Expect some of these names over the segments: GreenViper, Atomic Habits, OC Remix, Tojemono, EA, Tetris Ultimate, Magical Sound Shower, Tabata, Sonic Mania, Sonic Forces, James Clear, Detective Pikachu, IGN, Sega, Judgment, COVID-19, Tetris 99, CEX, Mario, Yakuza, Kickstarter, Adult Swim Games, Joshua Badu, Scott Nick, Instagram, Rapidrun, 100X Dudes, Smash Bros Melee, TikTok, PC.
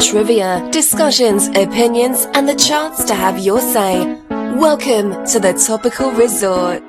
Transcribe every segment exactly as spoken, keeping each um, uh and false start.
trivia, discussions, opinions, and the chance to have your say. Welcome to the Topical Resort.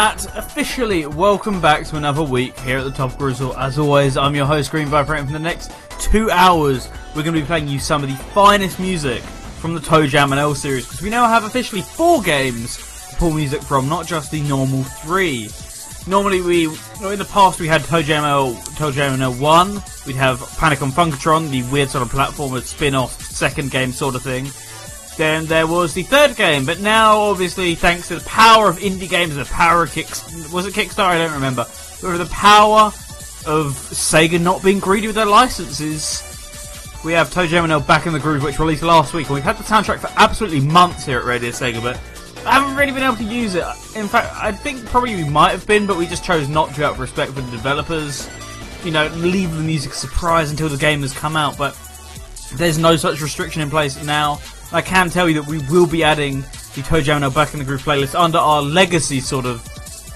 that, officially, welcome back to another week here at the Topical Resort. As always, I'm your host, GreenViper, and for the next two hours, we're going to be playing you some of the finest music from the ToeJam and Earl series, because we now have officially four games to pull music from, not just the normal three. Normally, we, in the past, we had ToeJam and Earl one, we'd have Panic on Funkotron, the weird sort of platformer spin-off second game sort of thing. Then there was the third game, but now, obviously, thanks to the power of indie games and the power of Kick... Was it Kickstarter? I don't remember. But with the power of Sega not being greedy with their licenses, we have ToeJam and Earl Back in the Groove, which released last week. And we've had the soundtrack for absolutely months here at Radio Sega, but I haven't really been able to use it. In fact, I think probably we might have been, but we just chose not to out of respect for the developers. You know, leave the music a surprise until the game has come out, but there's no such restriction in place now. I can tell you that we will be adding the ToeJam and Earl Back in the Groove playlist under our legacy sort of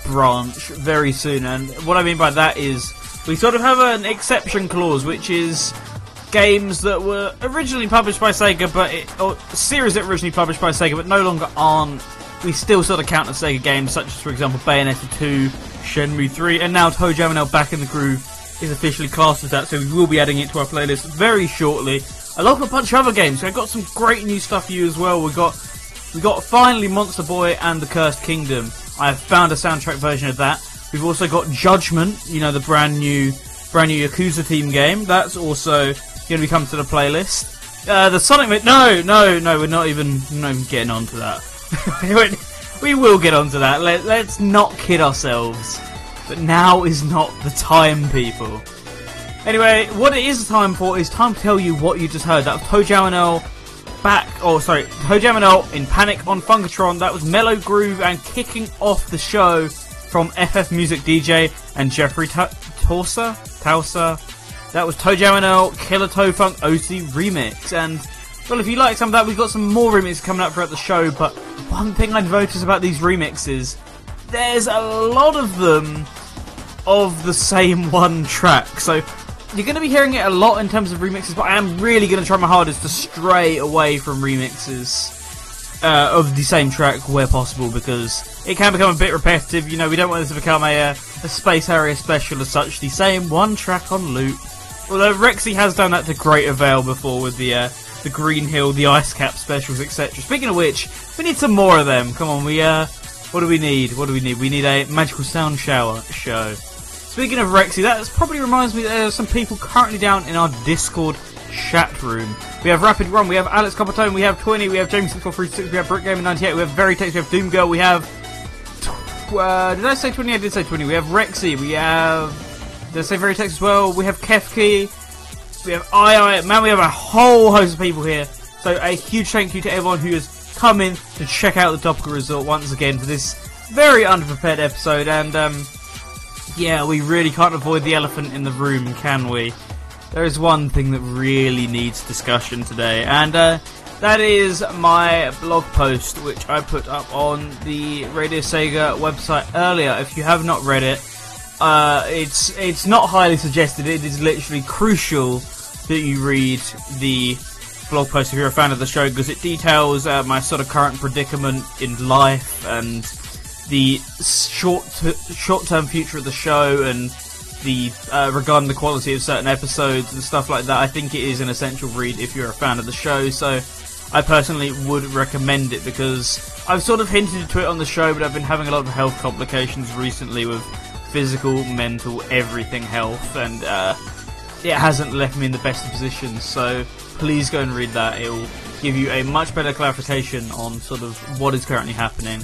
branch very soon. And what I mean by that is we sort of have an exception clause, which is games that were originally published by Sega, but it, or series that were originally published by Sega but no longer aren't. We still sort of count as Sega games, such as, for example, Bayonetta two, Shenmue three, and now ToeJam and Earl Back in the Groove is officially classed as that, so we will be adding it to our playlist very shortly. Along with a bunch of other games, so I've got some great new stuff for you as well. We got we got finally Monster Boy and the Cursed Kingdom. I have found a soundtrack version of that. We've also got Judgment, you know, the brand new brand new Yakuza theme game. That's also going to come to the playlist. Uh, the Sonic No, no, no, we're not even, we're not even getting onto that. We will get onto that. Let, let's not kid ourselves. But now is not the time, people. Anyway, what it is time for is time to tell you what you just heard. That was ToeJam and Earl back, oh sorry, ToeJam and Earl in Panic on Funkotron. That was Mellow Groove, and kicking off the show from F F Music D J and Jeffrey Tausa. Tausa. That was ToeJam and Earl Killer Toe Funk O C Remix. And well, if you like some of that, we've got some more remixes coming up throughout the show. But one thing I've noticed about these remixes, there's a lot of them of the same one track. So you're going to be hearing it a lot in terms of remixes, but I am really going to try my hardest to stray away from remixes uh, of the same track where possible, because it can become a bit repetitive. You know, we don't want this to become a, a Space Harrier special as such, the same one track on loop. Although Rexy has done that to great avail before with the uh, the Green Hill, the Ice Cap specials, et cetera. Speaking of which, we need some more of them. Come on, we uh, what do we need? What do we need? We need a Magical Sound Shower show. Speaking of Rexy, that probably reminds me that there are some people currently down in our Discord chat room. We have Rapidrun, we have Alex Coppertone, we have Twinny, we have James six four three six, we have BrickGamer ninety-eight, we have Veritex, we have Doomgirl, we have... Uh, did I say Twinny? I did say Twinny. We have Rexy, we have... Did I say Veritex as well? We have Kefke, we have I I... Man, we have a whole host of people here. So a huge thank you to everyone who has come in to check out the Topical Resort once again for this very underprepared episode, and... um. Yeah, we really can't avoid the elephant in the room, can we? There is one thing that really needs discussion today, and uh, that is my blog post, which I put up on the Radio Sega website earlier. If you have not read it, uh, it's it's not highly suggested. It is literally crucial that you read the blog post if you're a fan of the show, because it details uh, my sort of current predicament in life and the short t- short-term future of the show, and the uh, regarding the quality of certain episodes and stuff like that. I think it is an essential read if you're a fan of the show, so I personally would recommend it, because I've sort of hinted to it on the show, but I've been having a lot of health complications recently with physical, mental, everything health, and uh, it hasn't left me in the best of positions, so please go and read that. It will give you a much better clarification on sort of what is currently happening.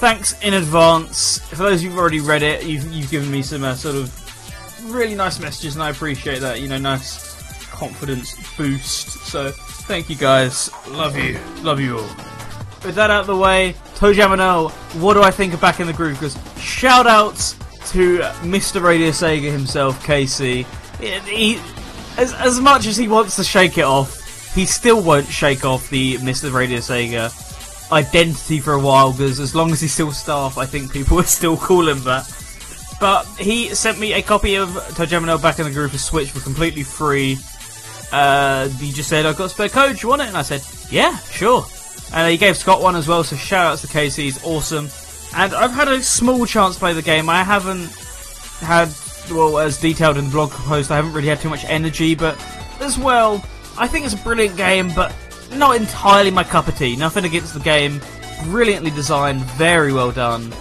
Thanks in advance. For those who've already read it, you've, you've given me some uh, sort of really nice messages, and I appreciate that. You know, nice confidence boost. So, thank you guys. Love you. Love you all. With that out of the way, ToeJam and Earl, what do I think of Back in the Groove? Because shout outs to Mister Radio Sega himself, Casey. He, as, as much as he wants to shake it off, he still won't shake off the Mister Radio Sega identity for a while, because as long as he's still staff, I think people would still call him that. But he sent me a copy of ToeJam and Earl Back in the Groove for Switch for completely free. Uh, he just said, "I've got a spare code, you want it?" And I said, "Yeah, sure." And he gave Scott one as well, so shout outs to Casey, he's awesome. and I've had a small chance to play the game. I haven't had, well, as detailed in the blog post, I haven't really had too much energy, but as well, I think it's a brilliant game, but not entirely my cup of tea. Nothing against the game. Brilliantly designed, very well done,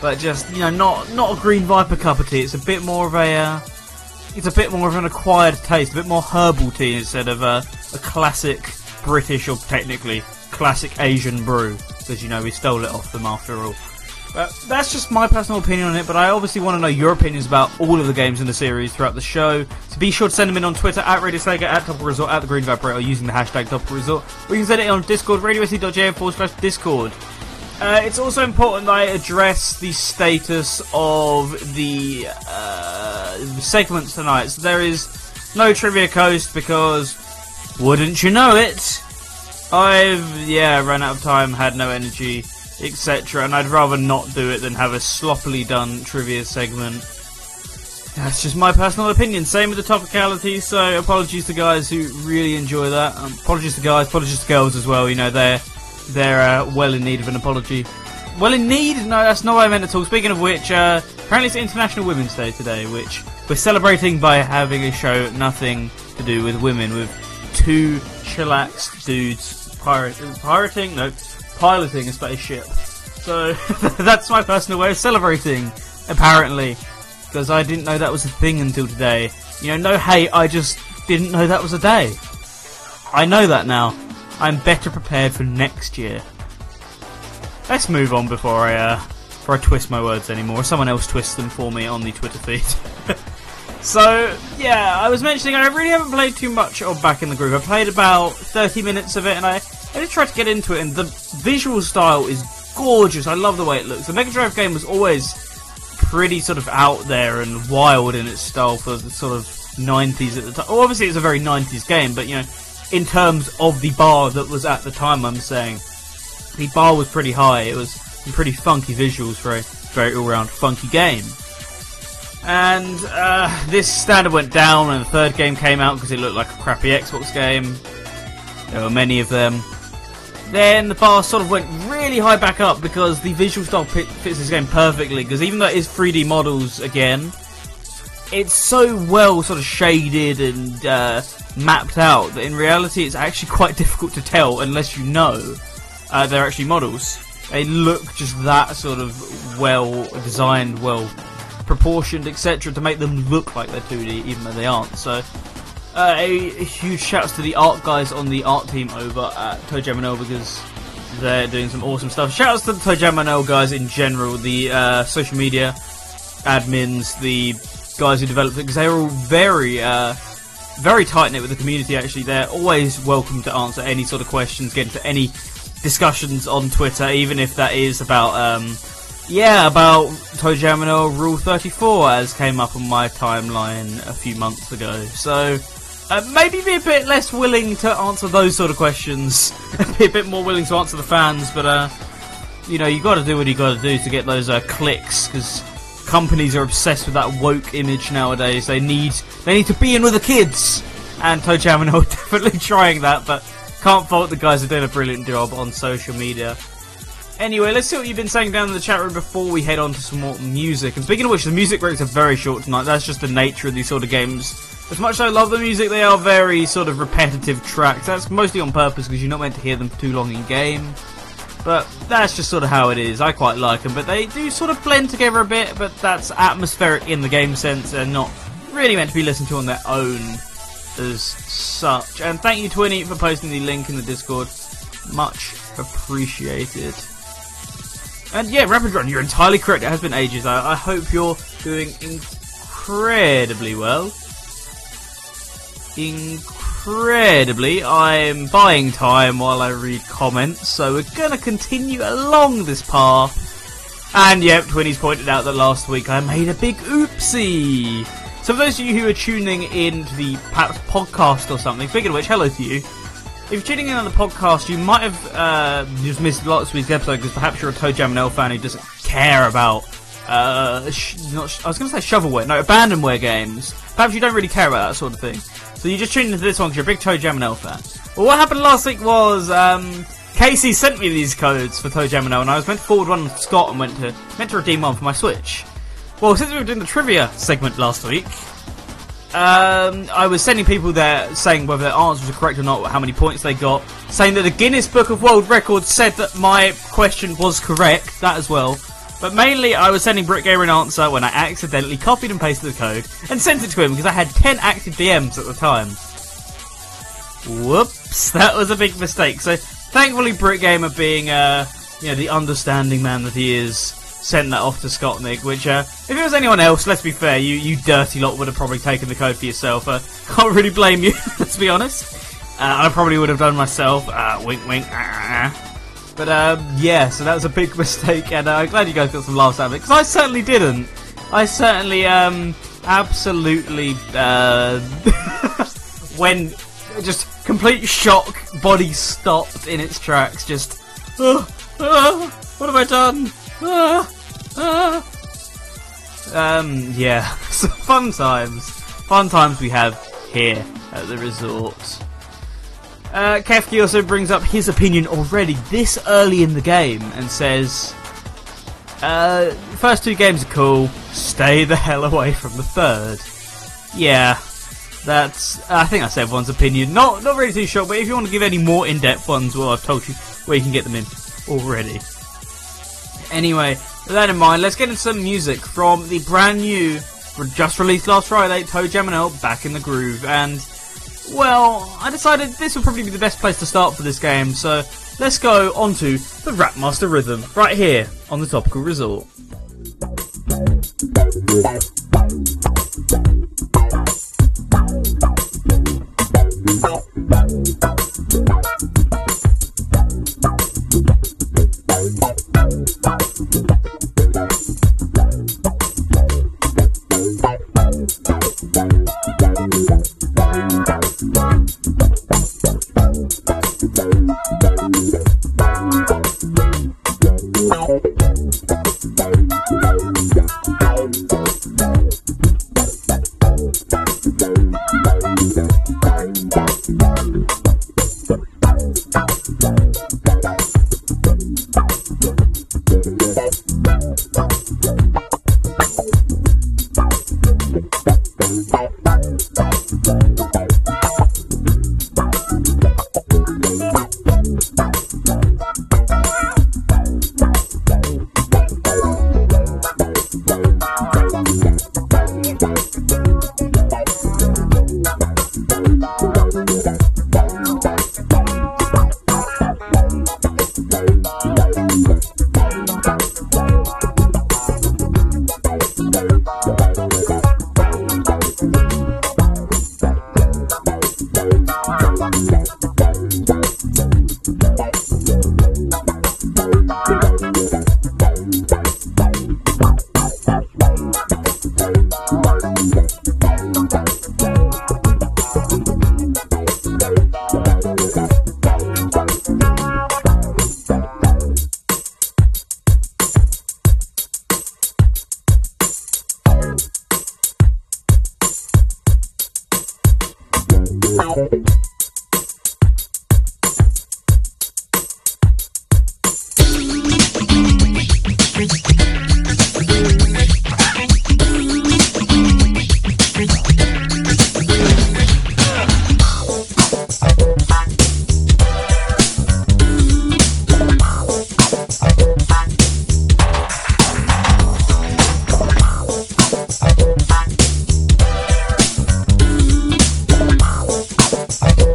but just, you know, not not a GreenViper cup of tea. It's a bit more of a, uh, it's a bit more of an acquired taste, a bit more herbal tea instead of uh, a classic British, or technically classic Asian brew, because, you know, we stole it off them after all. But that's just my personal opinion on it, but I obviously want to know your opinions about all of the games in the series throughout the show, so be sure to send them in on Twitter, at Radio Sega, at Topical Resort, at The Green Vibrator, using the hashtag Topical Resort, or you can send it on Discord, radio S E dot J M forward slash Discord. Uh, it's also important that I address the status of the uh, segments tonight. So there is no Trivia Coast because, wouldn't you know it, I've, yeah, ran out of time, had no energy, et cetera. And I'd rather not do it than have a sloppily done trivia segment. That's just my personal opinion. Same with the topicality, so apologies to guys who really enjoy that. Um, apologies to guys, apologies to girls as well, you know, they're... They're uh, well in need of an apology. Well in need? No, that's not what I meant at all. Speaking of which, uh, apparently it's International Women's Day today, which we're celebrating by having a show nothing to do with women, with two chillaxed dudes pirate pirating? No, piloting a spaceship. So that's my personal way of celebrating, apparently, because I didn't know that was a thing until today. You know, no hate, I just didn't know that was a day. I know that now. I'm better prepared for next year. Let's move on before I uh, before I twist my words anymore. Someone else twists them for me on the Twitter feed. So, yeah, I was mentioning I really haven't played too much of Back in the Groove. I played about thirty minutes of it, and I, I did try to get into it, and the visual style is gorgeous. I love the way it looks. The Mega Drive game was always pretty sort of out there and wild in its style for the sort of nineties at the time. Well, obviously, it's a very nineties game, but, you know, in terms of the bar that was at the time, I'm saying the bar was pretty high. It was some pretty funky visuals for a very all-round funky game. And uh, this standard went down, and the third game came out because it looked like a crappy Xbox game. There were many of them. Then the bar sort of went really high back up because the visual style fits this game perfectly. Because even though it is three D models again, it's so well sort of shaded and uh, mapped out that in reality it's actually quite difficult to tell unless you know uh, they're actually models. They look just that sort of well designed, well proportioned, et cetera, to make them look like they're two D even though they aren't. So uh, a huge shouts to the art guys on the art team over at ToeJam and Earl, because they're doing some awesome stuff. Shouts to the ToeJam and Earl guys in general, the uh, social media admins, the guys who developed it, because they're all very uh, very tight-knit with the community. Actually, they're always welcome to answer any sort of questions, get into any discussions on Twitter, even if that is about um, yeah about Tojemono Rule thirty-four, as came up on my timeline a few months ago. So uh, maybe be a bit less willing to answer those sort of questions, be a bit more willing to answer the fans, but uh, you know, you got to do what you got to do to get those uh, clicks, because companies are obsessed with that woke image nowadays. They need they need to be in with the kids, and ToeJam and Earl are definitely trying that, but can't fault the guys who did a brilliant job on social media. Anyway, let's see what you've been saying down in the chat room before we head on to some more music. And speaking of which, the music breaks are very short tonight. That's just the nature of these sort of games. As much as I love the music, they are very sort of repetitive tracks. That's mostly on purpose, because you're not meant to hear them for too long in game. But that's just sort of how it is. I quite like them, but they do sort of blend together a bit, but that's atmospheric in the game sense and not really meant to be listened to on their own as such. And thank you, Twinny, for posting the link in the Discord. Much appreciated. And yeah, Rapidrun, you're entirely correct. It has been ages. I, I hope you're doing incredibly well. Incredibly, I'm buying time while I read comments, so we're gonna continue along this path. And yep, Twinny's pointed out that last week I made a big oopsie. So for those of you who are tuning in to the perhaps podcast or something, speaking of which, hello to you. If you're tuning in on the podcast, you might have uh, just missed last week's episode because perhaps you're a ToeJam and Earl fan who doesn't care about uh, sh not sh I was gonna say shovelware, no, abandonware games. Perhaps you don't really care about that sort of thing. So you just tuned into this one because you're a big ToeJam and Earl fan. Well, what happened last week was um, Casey sent me these codes for Tojemono, and I was meant to forward one to Scott and went to meant to redeem one for my Switch. Well, since we were doing the trivia segment last week, um, I was sending people there saying whether their answers were correct or not, how many points they got, saying that the Guinness Book of World Records said that my question was correct, that as well. But mainly, I was sending BrickGamer an answer when I accidentally copied and pasted the code and sent it to him because I had ten active D Ms at the time. Whoops, that was a big mistake. So, thankfully, BrickGamer, being uh, you know, the understanding man that he is, sent that off to Scott Nick. Which, uh, if it was anyone else, let's be fair, you you dirty lot would have probably taken the code for yourself. Uh, can't really blame you, let's be honest. Uh, I probably would have done myself. Uh, wink, wink. Ah. But, um, yeah, so that was a big mistake, and uh, I'm glad you guys got some laughs out of it, because I certainly didn't. I certainly, um, absolutely, uh, when just complete shock, body stopped in its tracks, just, oh, oh, what have I done? Oh, oh. Um, yeah, so fun times. Fun times we have here at the resort. Uh, Kefke also brings up his opinion already this early in the game and says, uh, the first two games are cool, stay the hell away from the third. Yeah, that's, I think that's everyone's opinion. Not not really too sure, but if you want to give any more in-depth ones, well, I've told you where you can get them in already. Anyway, with that in mind, let's get into some music from the brand new, just released last Friday, ToeJam and Earl Back in the Groove, and... well, I decided this would probably be the best place to start for this game, so let's go on to the Rapmaster Rhythm, right here on the Topical Resort. I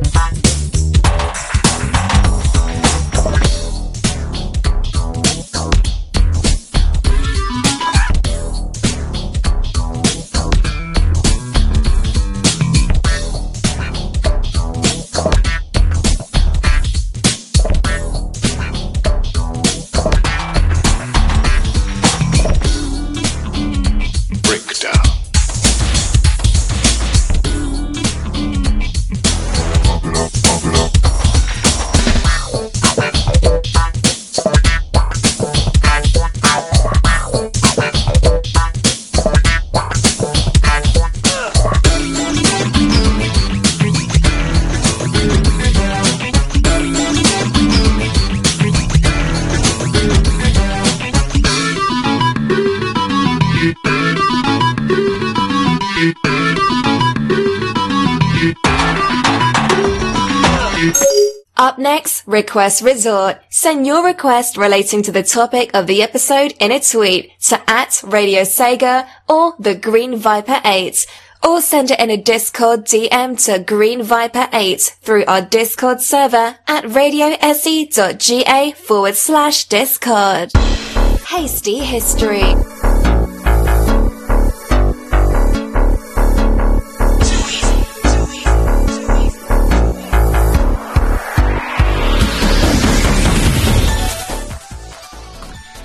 Up next, Request Resort. Send your request relating to the topic of the episode in a tweet to at Radio Sega or the Green Viper eight, or send it in a Discord D M to Green Viper eight through our Discord server at radiose.ga forward slash Discord. Hasty History.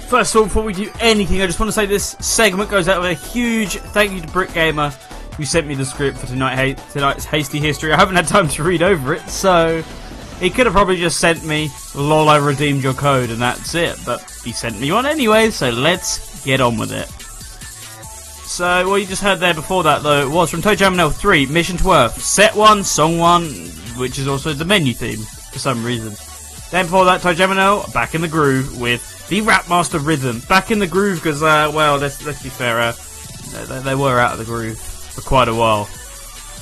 First of all, before we do anything, I just want to say this segment goes out with a huge thank you to BrickGamer, who sent me the script for tonight, tonight's Hasty History. I haven't had time to read over it, so he could have probably just sent me, lol, I redeemed your code, and that's it. But he sent me one anyway, so let's get on with it. So, what you just heard there before that, though, was from ToeJam and Earl three, Mission to Earth, Set one, Song one, which is also the menu theme, for some reason. Then before that, ToeJam and Earl, Back in the Groove, with the Rapmaster Rhythm. Back in the Groove, because, uh, well, let's, let's be fair, uh, they, they were out of the groove for quite a while.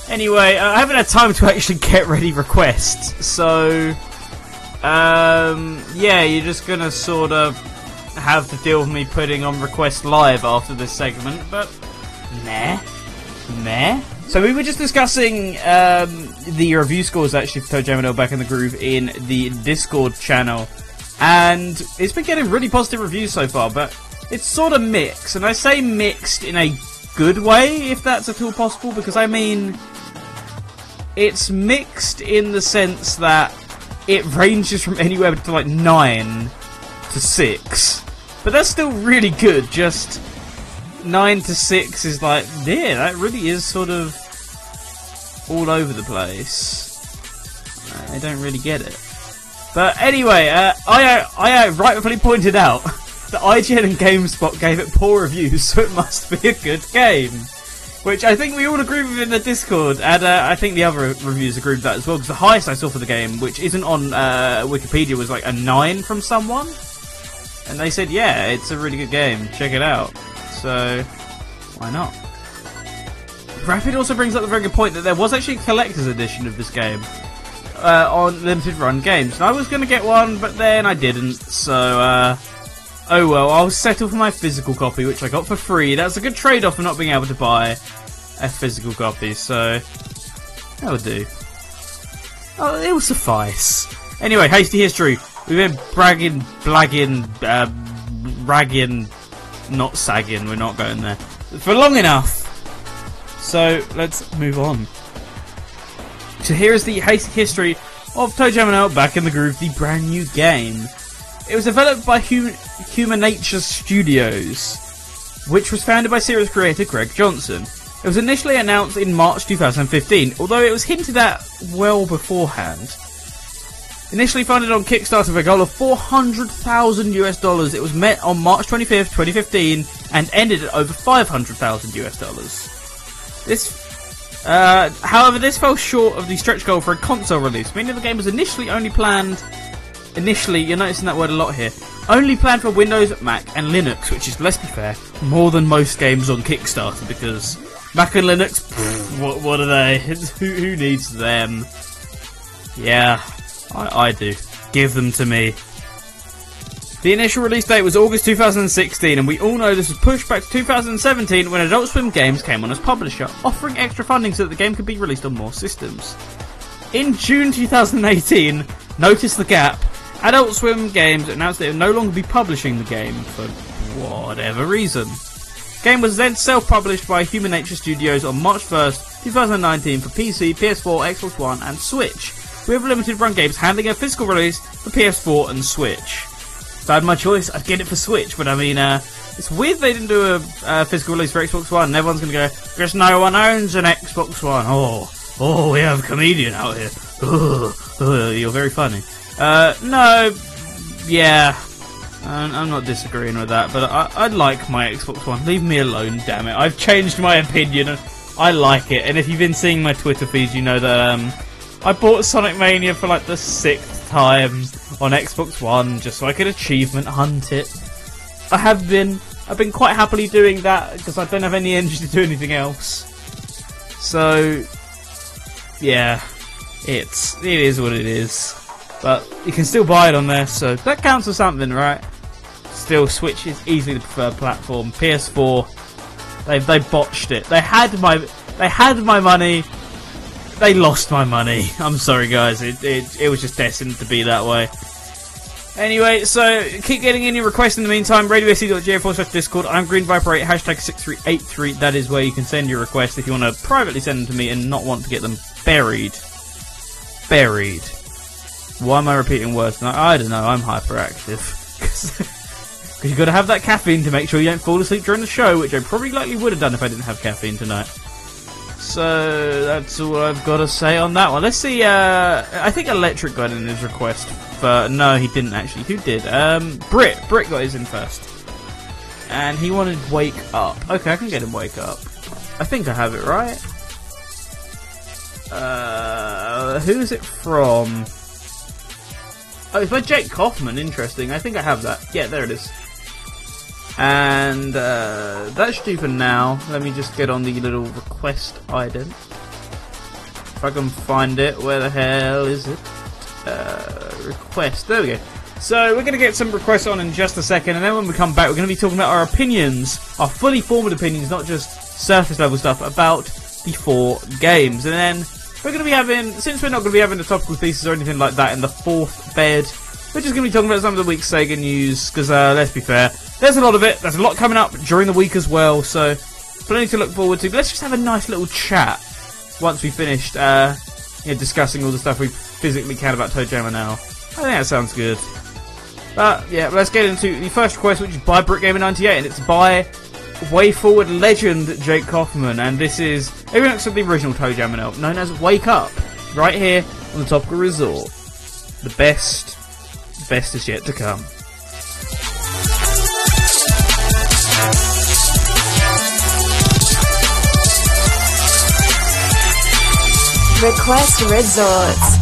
Anyway, uh, I haven't had time to actually get ready requests, so, um, yeah, you're just going to sort of have to deal with me putting on requests live after this segment, but, meh, meh. So we were just discussing um, the review scores, actually, for ToeJam and Earl Back in the Groove in the Discord channel. And it's been getting really positive reviews so far, but it's sort of mixed. And I say mixed in a good way, if that's at all possible, because I mean, it's mixed in the sense that it ranges from anywhere between like nine to six. But that's still really good, just nine to six is like, yeah, that really is sort of all over the place. I don't really get it. But anyway, uh, I, I rightfully pointed out that I G N and GameSpot gave it poor reviews, so it must be a good game. Which I think we all agree with in the Discord, and uh, I think the other reviews agreed with that as well, because the highest I saw for the game, which isn't on uh, Wikipedia, was like a nine from someone. And they said, yeah, it's a really good game, check it out. So, why not? Rapid also brings up the very good point that there was actually a collector's edition of this game. Uh, on limited run games, and I was going to get one, but then I didn't, so uh, oh well, I'll settle for my physical copy, which I got for free. That's a good trade-off for not being able to buy a physical copy, so that'll do. Oh, it will suffice. Anyway, Hasty History. We've been bragging, blagging, uh, ragging, not sagging, we're not going there, for long enough, so let's move on. So here is the hasty history of ToeJam and Earl Back in the Groove, the brand new game. It was developed by Human, Human Nature Studios, which was founded by series creator Greg Johnson. It was initially announced in March two thousand fifteen, although it was hinted at well beforehand. Initially funded on Kickstarter with a goal of four hundred thousand US dollars, it was met on March twenty-fifth, twenty fifteen, and ended at over five hundred thousand US dollars. This Uh, however, this fell short of the stretch goal for a console release, meaning the game was initially only planned... Initially, you're noticing that word a lot here. Only planned for Windows, Mac and Linux, which is, let's be fair, more than most games on Kickstarter, because Mac and Linux, pff, what, what are they? who, who needs them? Yeah, I, I do. Give them to me. The initial release date was August two thousand sixteen, and we all know this was pushed back to two thousand seventeen when Adult Swim Games came on as publisher, offering extra funding so that the game could be released on more systems. In June two thousand eighteen, notice the gap, Adult Swim Games announced that it would no longer be publishing the game for whatever reason. The game was then self-published by Human Nature Studios on March first, two thousand nineteen for P C, P S four, Xbox One and Switch, with limited run games handling a physical release for P S four and Switch. If I had my choice, I'd get it for Switch, but I mean, uh, it's weird they didn't do a uh, physical release for Xbox One. Everyone's going to go, because no one owns an Xbox One. Oh, oh, we have a comedian out here. Oh, oh, you're very funny. Uh, no, yeah, I'm, I'm not disagreeing with that, but I, I like my Xbox One. Leave me alone, damn it. I've changed my opinion. I like it, and if you've been seeing my Twitter feeds, you know that um, I bought Sonic Mania for like the sixth time on Xbox One just so I could achievement hunt it. I have been I've been quite happily doing that because I don't have any energy to do anything else. So yeah, it's it is what it is. But you can still buy it on there, so that counts for something, right? Still, Switch is easily the preferred platform. P S four, they they botched it. They had my they had my money. They lost my money. I'm sorry, guys. It it, it was just destined to be that way. Anyway, so keep getting in your requests in the meantime. radio s c dot j forward slash discord. I'm GreenViper eight, hashtag six three eight three. That is where you can send your requests if you want to privately send them to me and not want to get them buried. Buried. Why am I repeating words tonight? I don't know. I'm hyperactive. Because you've got to have that caffeine to make sure you don't fall asleep during the show, which I probably likely would have done if I didn't have caffeine tonight. So that's all I've got to say on that one. Let's see. Uh, I think Electric got in his request. But no, he didn't actually. Who did? Um, Britt. Britt got his in first. And he wanted Wake Up. Okay, I can get him Wake Up. I think I have it right. Uh, who's it from? Oh, it's by Jake Kaufman. Interesting. I think I have that. Yeah, there it is. And uh, that's due for now. Let me just get on the little request ident. If I can find it. Where the hell is it? Uh, request. There we go. So we're going to get some requests on in just a second, and then when we come back, we're going to be talking about our opinions, our fully formed opinions, not just surface level stuff, about the four games. And then we're going to be having, since we're not going to be having a topical thesis or anything like that in the fourth bed, we're just going to be talking about some of the week's Sega news, because uh, let's be fair, there's a lot of it. There's a lot coming up during the week as well, so plenty to look forward to. But let's just have a nice little chat once we finished uh, you know, discussing all the stuff we physically can about ToeJam and Earl. I think that sounds good. But yeah, let's get into the first request, which is by BrickGamer ninety-eight, and it's by Way Forward legend Jake Kaufman, and this is a remix of the original ToeJam and Earl, known as Wake Up, right here on the Topical Resort. The best, the best is yet to come. Request Resorts.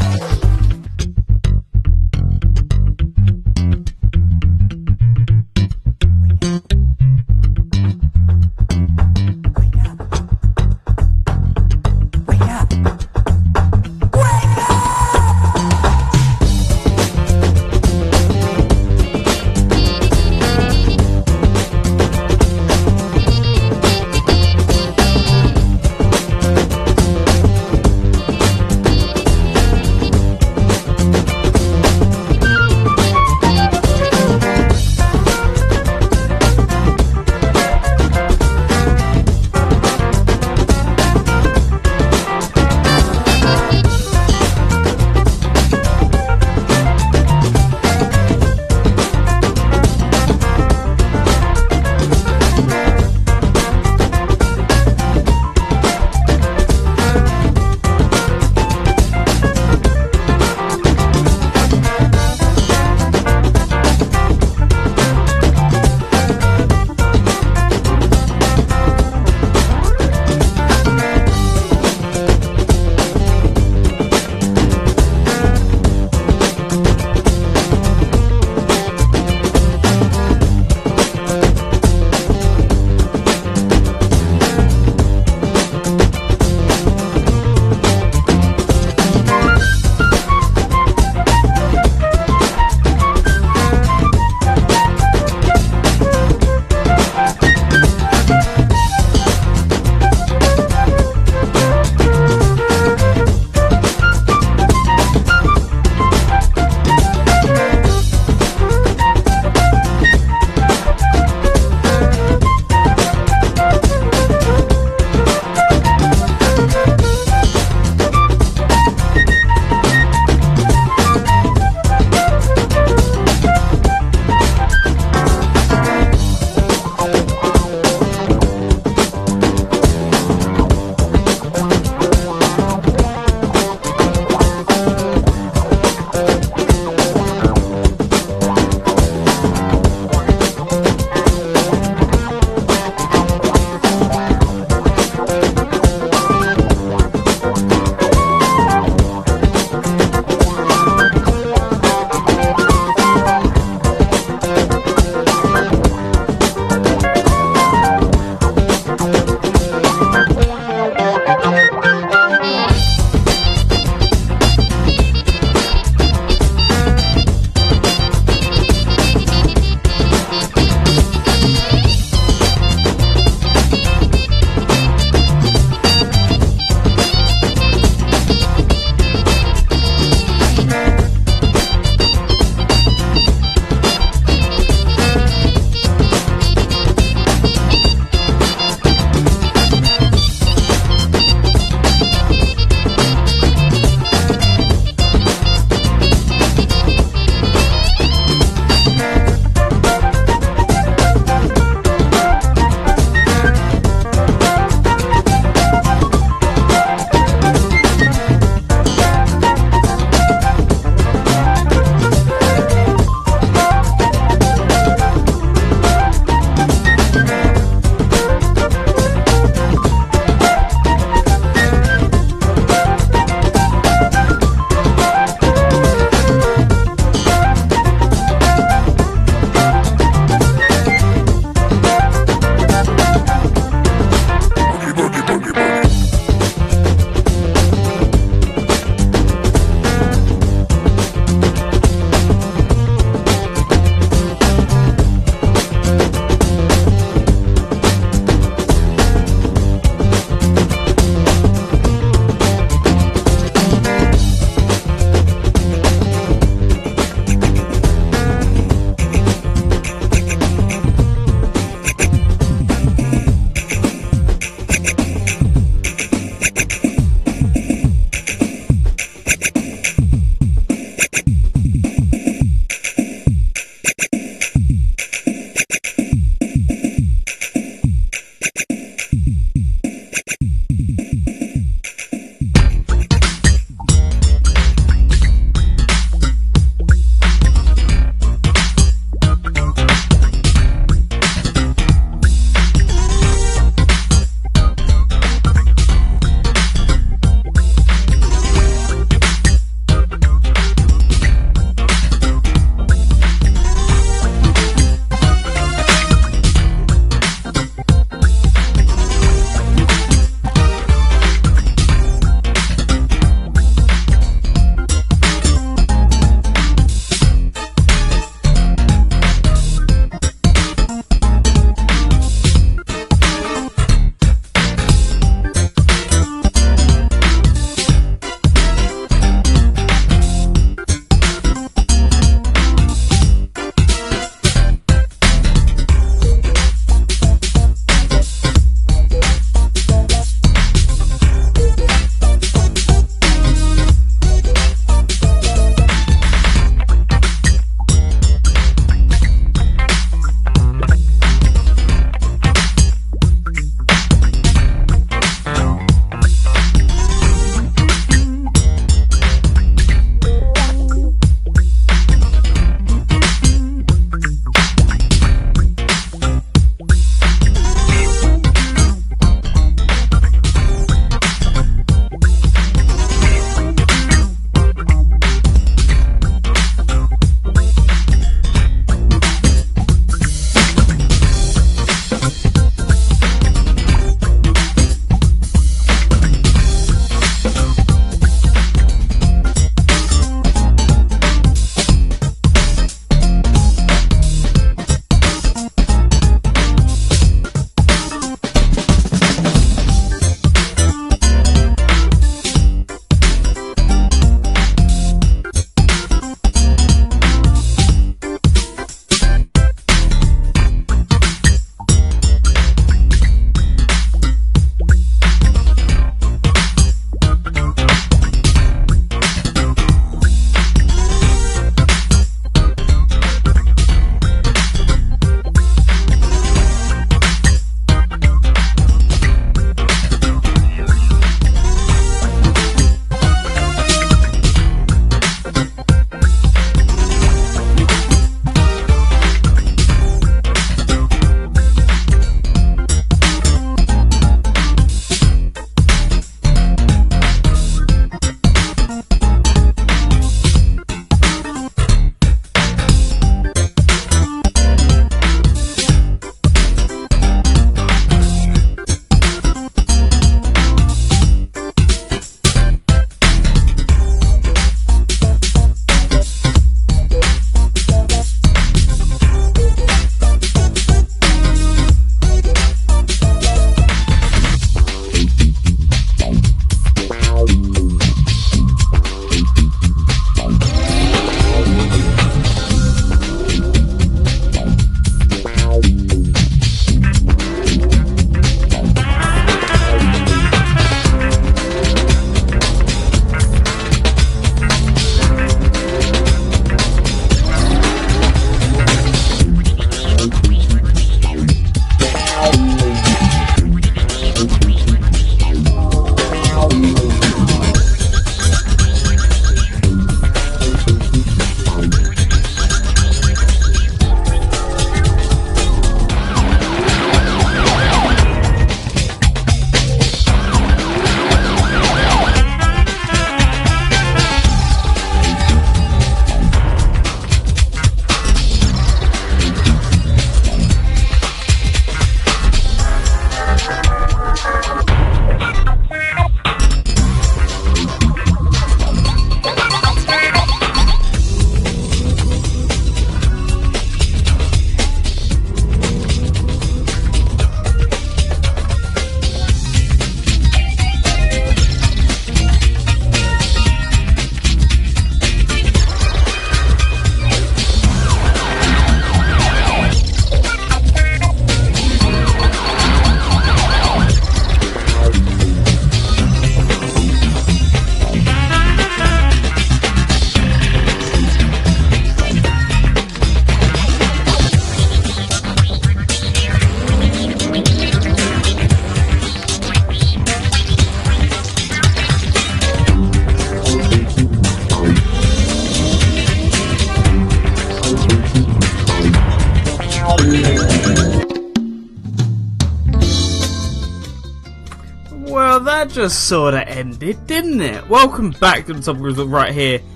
Well, that just sort of ended, didn't it? Welcome back to the Topical Resort right here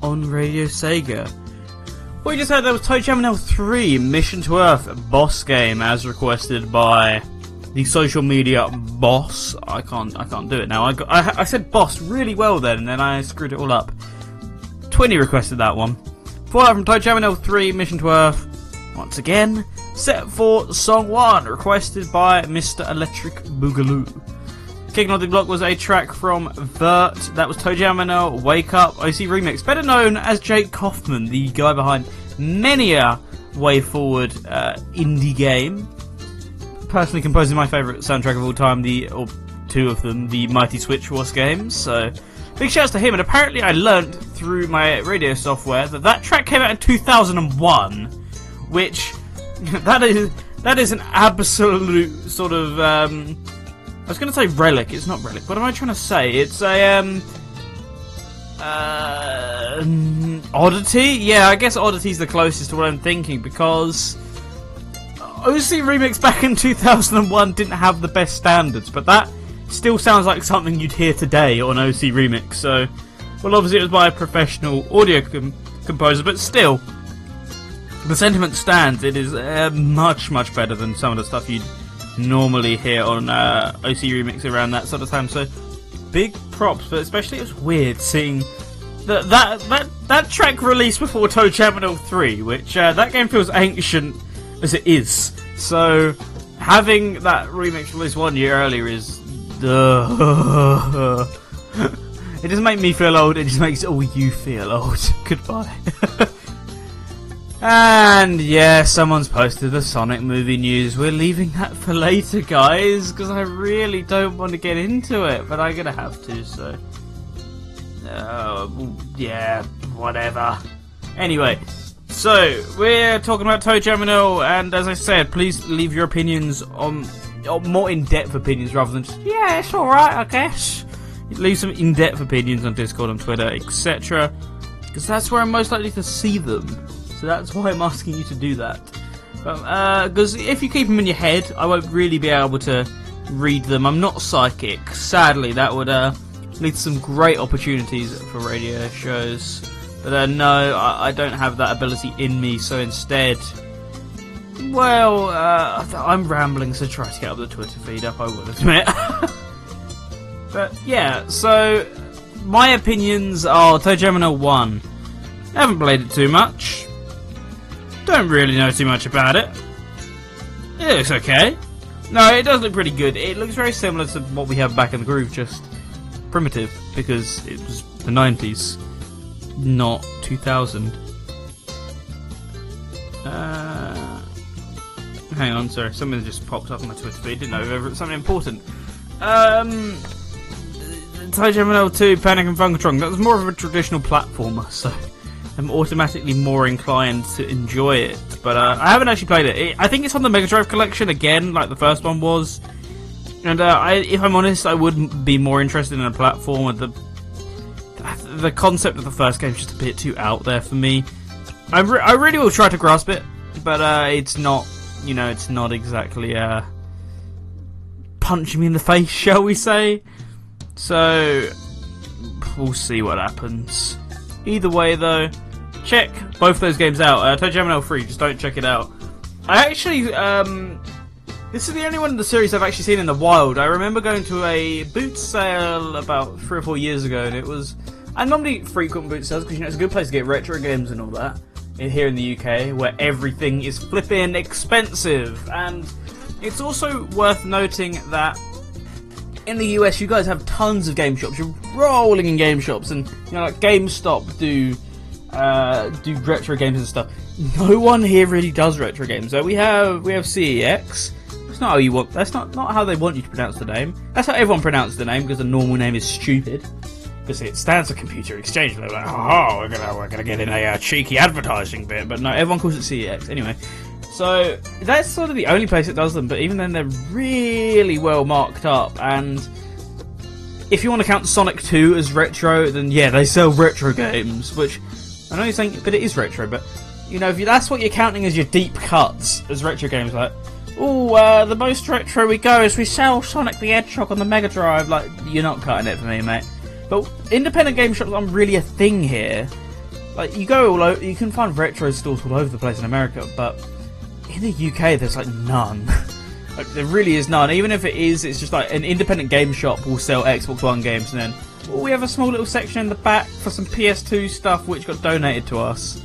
on Radio Sega. What you just heard, that was ToeJam and Earl three, Mission to Earth boss game, as requested by the social media boss. I can't, I can't do it now. I, got, I, I said boss really well then, and then I screwed it all up. Twinny requested that one. Before that, from ToeJam and Earl three, Mission to Earth, once again, set for song one, requested by Mister Electric Boogaloo. Kicking off the block was a track from Vert. That was ToeJam and Earl, Wake Up O C Remix, better known as Jake Kaufman, the guy behind many a way forward uh, indie game. Personally composing my favourite soundtrack of all time, the or two of them, the Mighty Switch Wars games. So big shouts to him. And apparently, I learnt through my radio software that that track came out in two thousand one, which that is that is an absolute sort of. Um, I was going to say relic. It's not relic. What am I trying to say? It's a um, uh, oddity. Yeah, I guess oddity's the closest to what I'm thinking, because O C Remix back in two thousand one didn't have the best standards, but that still sounds like something you'd hear today on O C Remix. So, well, obviously it was by a professional audio com composer, but still, the sentiment stands. It is uh, much, much better than some of the stuff you'd normally here on uh, O C Remix around that sort of time, so big props. But especially it was weird seeing that that that, that track released before ToeJam and Earl three, which uh, that game feels ancient as it is, so having that remix released one year earlier is uh, it doesn't make me feel old, it just makes all you feel old. Goodbye. And yeah, someone's posted the Sonic movie news. We're leaving that for later, guys, because I really don't want to get into it, but I'm going to have to, so... Uh, yeah, whatever. Anyway, so, we're talking about ToeJam and Earl, and as I said, please leave your opinions on... Or more in-depth opinions, rather than just, yeah, it's alright, I guess. Leave some in-depth opinions on Discord, on Twitter, et cetera, because that's where I'm most likely to see them. So that's why I'm asking you to do that. Because uh, if you keep them in your head, I won't really be able to read them. I'm not psychic. Sadly, that would uh, lead to some great opportunities for radio shows. But uh, no, I, I don't have that ability in me. So instead, well, uh, I'm rambling, so try to get up the Twitter feed up, I will admit. But yeah, so my opinions are ToeJam and Earl one. I haven't played it too much. Don't really know too much about it. It looks okay. No, it does look pretty good. It looks very similar to what we have back in the groove, just primitive, because it was the nineties, not two thousand. Uh, hang on, sorry. Something just popped up on my Twitter feed. Didn't know if it's something important. Um, ToeJam and Earl two, Panic on Funkotron. That was more of a traditional platformer, so... I'm automatically more inclined to enjoy it, but uh, I haven't actually played it. it. I think it's on the Mega Drive collection again, like the first one was. And uh, I, if I'm honest, I would be more interested in a platform. The the concept of the first game is just a bit too out there for me. I, re I really will try to grasp it, but uh, it's not, you know, it's not exactly uh, punching me in the face, shall we say? So we'll see what happens. Either way, though, check both those games out. Uh, ToeJam and Earl three, just don't check it out. I actually, um, this is the only one in the series I've actually seen in the wild. I remember going to a boot sale about three or four years ago, and it was, I normally frequent boot sales because, you know, it's a good place to get retro games and all that in, here in the U K, where everything is flipping expensive. And it's also worth noting that in the U S, you guys have tons of game shops. You're rolling in game shops, and you know, like GameStop do uh, do retro games and stuff. No one here really does retro games. So we have we have C E X. That's not how you want. That's not not how they want you to pronounce the name. That's how everyone pronounces the name, because the normal name is stupid. Because it stands for Computer Exchange. They're like, oh, we're gonna we're gonna get in a uh, cheeky advertising bit, but no, everyone calls it C E X anyway. So that's sort of the only place it does them, but even then they're really well marked up, and if you want to count Sonic two as retro, then yeah, they sell retro games, which I know you're saying, but it is retro, but you know, if you, that's what you're counting as your deep cuts as retro games, like oh, uh, the most retro we go is we sell Sonic the Hedgehog on the Mega Drive. Like, you're not cutting it for me, mate. But independent game shops aren't really a thing here. Like, you go all over, you can find retro stores all over the place in America, but in the U K there's like none. Like, there really is none. Even if it is, it's just like an independent game shop will sell Xbox One games, and then, well, we have a small little section in the back for some P S two stuff which got donated to us.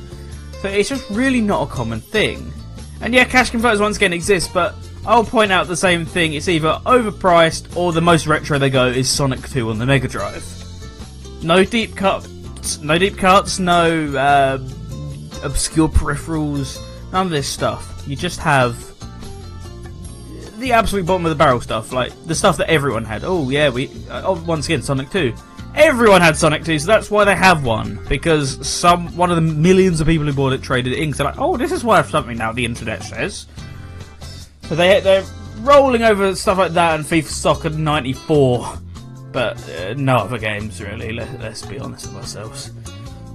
So it's just really not a common thing. And yeah, cash converters once again exist, but I'll point out the same thing. It's either overpriced or the most retro they go is Sonic two on the Mega Drive. No deep cuts, no deep cuts, no uh, obscure peripherals, none of this stuff. You just have the absolute bottom of the barrel stuff, like the stuff that everyone had. Oh yeah, we oh, once again Sonic two. Everyone had Sonic two, so that's why they have one, because some one of the millions of people who bought it traded it in. They're like, oh, this is worth something now, the internet says. So they they're rolling over stuff like that and FIFA Soccer ninety-four, but uh, no other games really. Let, let's be honest with ourselves.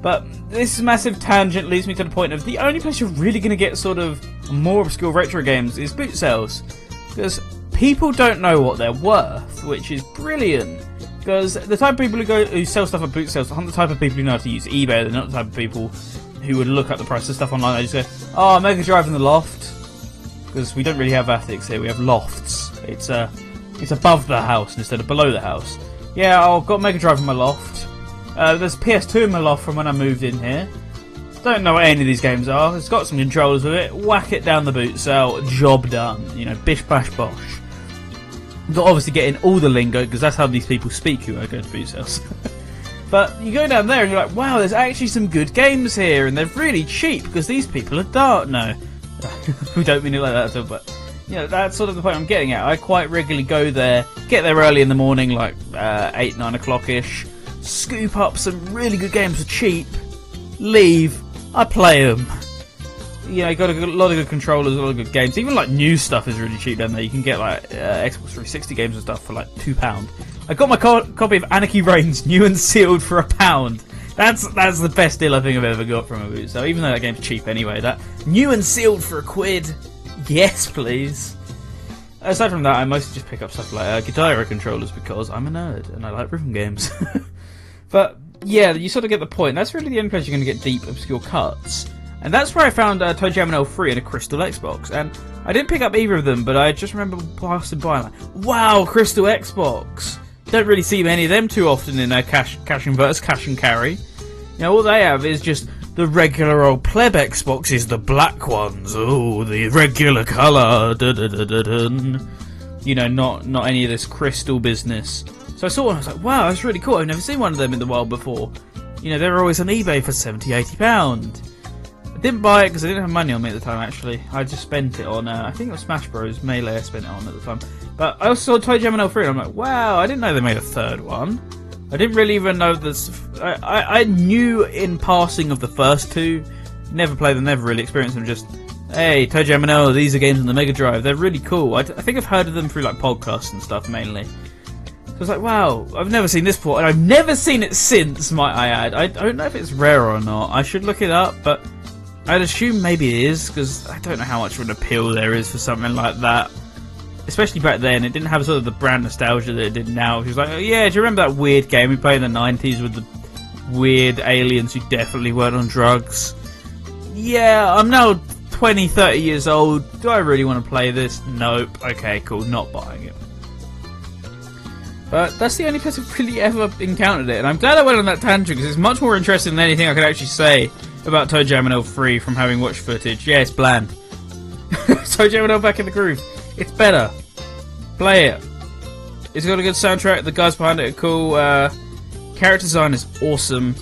But this massive tangent leads me to the point of the only place you're really going to get sort of more obscure retro games is boot sales, because people don't know what they're worth, which is brilliant. Because the type of people who go who sell stuff at boot sales aren't the type of people who know how to use eBay. They're not the type of people who would look up the price of stuff online. They just go, oh, Mega Drive in the loft. Because we don't really have attics here. We have lofts. It's uh, it's above the house instead of below the house. Yeah, I've got Mega Drive in my loft. Uh, there's P S two in my loft from when I moved in here. Don't know what any of these games are. It's got some controllers with it. Whack it down the boot sale. Job done. You know, bish, bash, bosh. You've got to obviously get in all the lingo, because that's how these people speak who are going to boot sales. But you go down there and you're like, wow, there's actually some good games here, and they're really cheap because these people are dark. No, we don't mean it like that at all, but you know, that's sort of the point I'm getting at. I quite regularly go there, get there early in the morning, like uh, eight, nine o'clock-ish, scoop up some really good games for cheap, leave, I play them. You know, you got a lot of good controllers, a lot of good games. Even like new stuff is really cheap down there. You can get like uh, Xbox three sixty games and stuff for like two pound. I got my co copy of Anarchy Reigns new and sealed for a pound. That's that's the best deal I think I've ever got from a boot sale. Even though that game's cheap anyway, that new and sealed for a quid. Yes, please. Aside from that, I mostly just pick up stuff like uh, Guitar controllers because I'm a nerd and I like rhythm games. But yeah, you sort of get the point. That's really the only place you're going to get deep, obscure cuts. And that's where I found uh, ToeJam and Earl free in a Crystal Xbox. And I didn't pick up either of them, but I just remember passing by and like, wow, Crystal Xbox! Don't really see many of them too often in uh, cash, cash inverse, cash and carry. You know, all they have is just the regular old pleb Xboxes, the black ones. Oh, the regular colour. Dun, dun, dun, dun. You know, not, not any of this Crystal business. So I saw one and I was like, wow, that's really cool. I've never seen one of them in the wild before. You know, they're always on eBay for seventy, eighty pounds. Didn't buy it because I didn't have money on me at the time. Actually, I just spent it on. Uh, I think it was Smash Bros. Melee. I spent it on at the time. But I also saw ToeJam and Earl free, and I'm like, wow! I didn't know they made a third one. I didn't really even know this. I, I, I knew in passing of the first two. Never played them. Never really experienced them. Just hey, ToeJam and Earl. These are games on the Mega Drive. They're really cool. I, I think I've heard of them through like podcasts and stuff mainly. So I was like, wow! I've never seen this before, and I've never seen it since. Might I add? I don't know if it's rare or not. I should look it up, but. I'd assume maybe it is, because I don't know how much of an appeal there is for something like that. Especially back then, it didn't have sort of the brand nostalgia that it did now. It was like, oh yeah, do you remember that weird game we played in the nineties with the weird aliens who definitely weren't on drugs? Yeah, I'm now twenty, thirty years old. Do I really want to play this? Nope. Okay, cool. Not buying it. But that's the only place I've really ever encountered it. And I'm glad I went on that tangent, because it's much more interesting than anything I could actually say about ToeJam and Earl free from having watched footage. Yeah, it's bland. ToeJam and Earl Back in the Groove. It's better. Play it. It's got a good soundtrack. The guys behind it are cool. Uh, character design is awesome.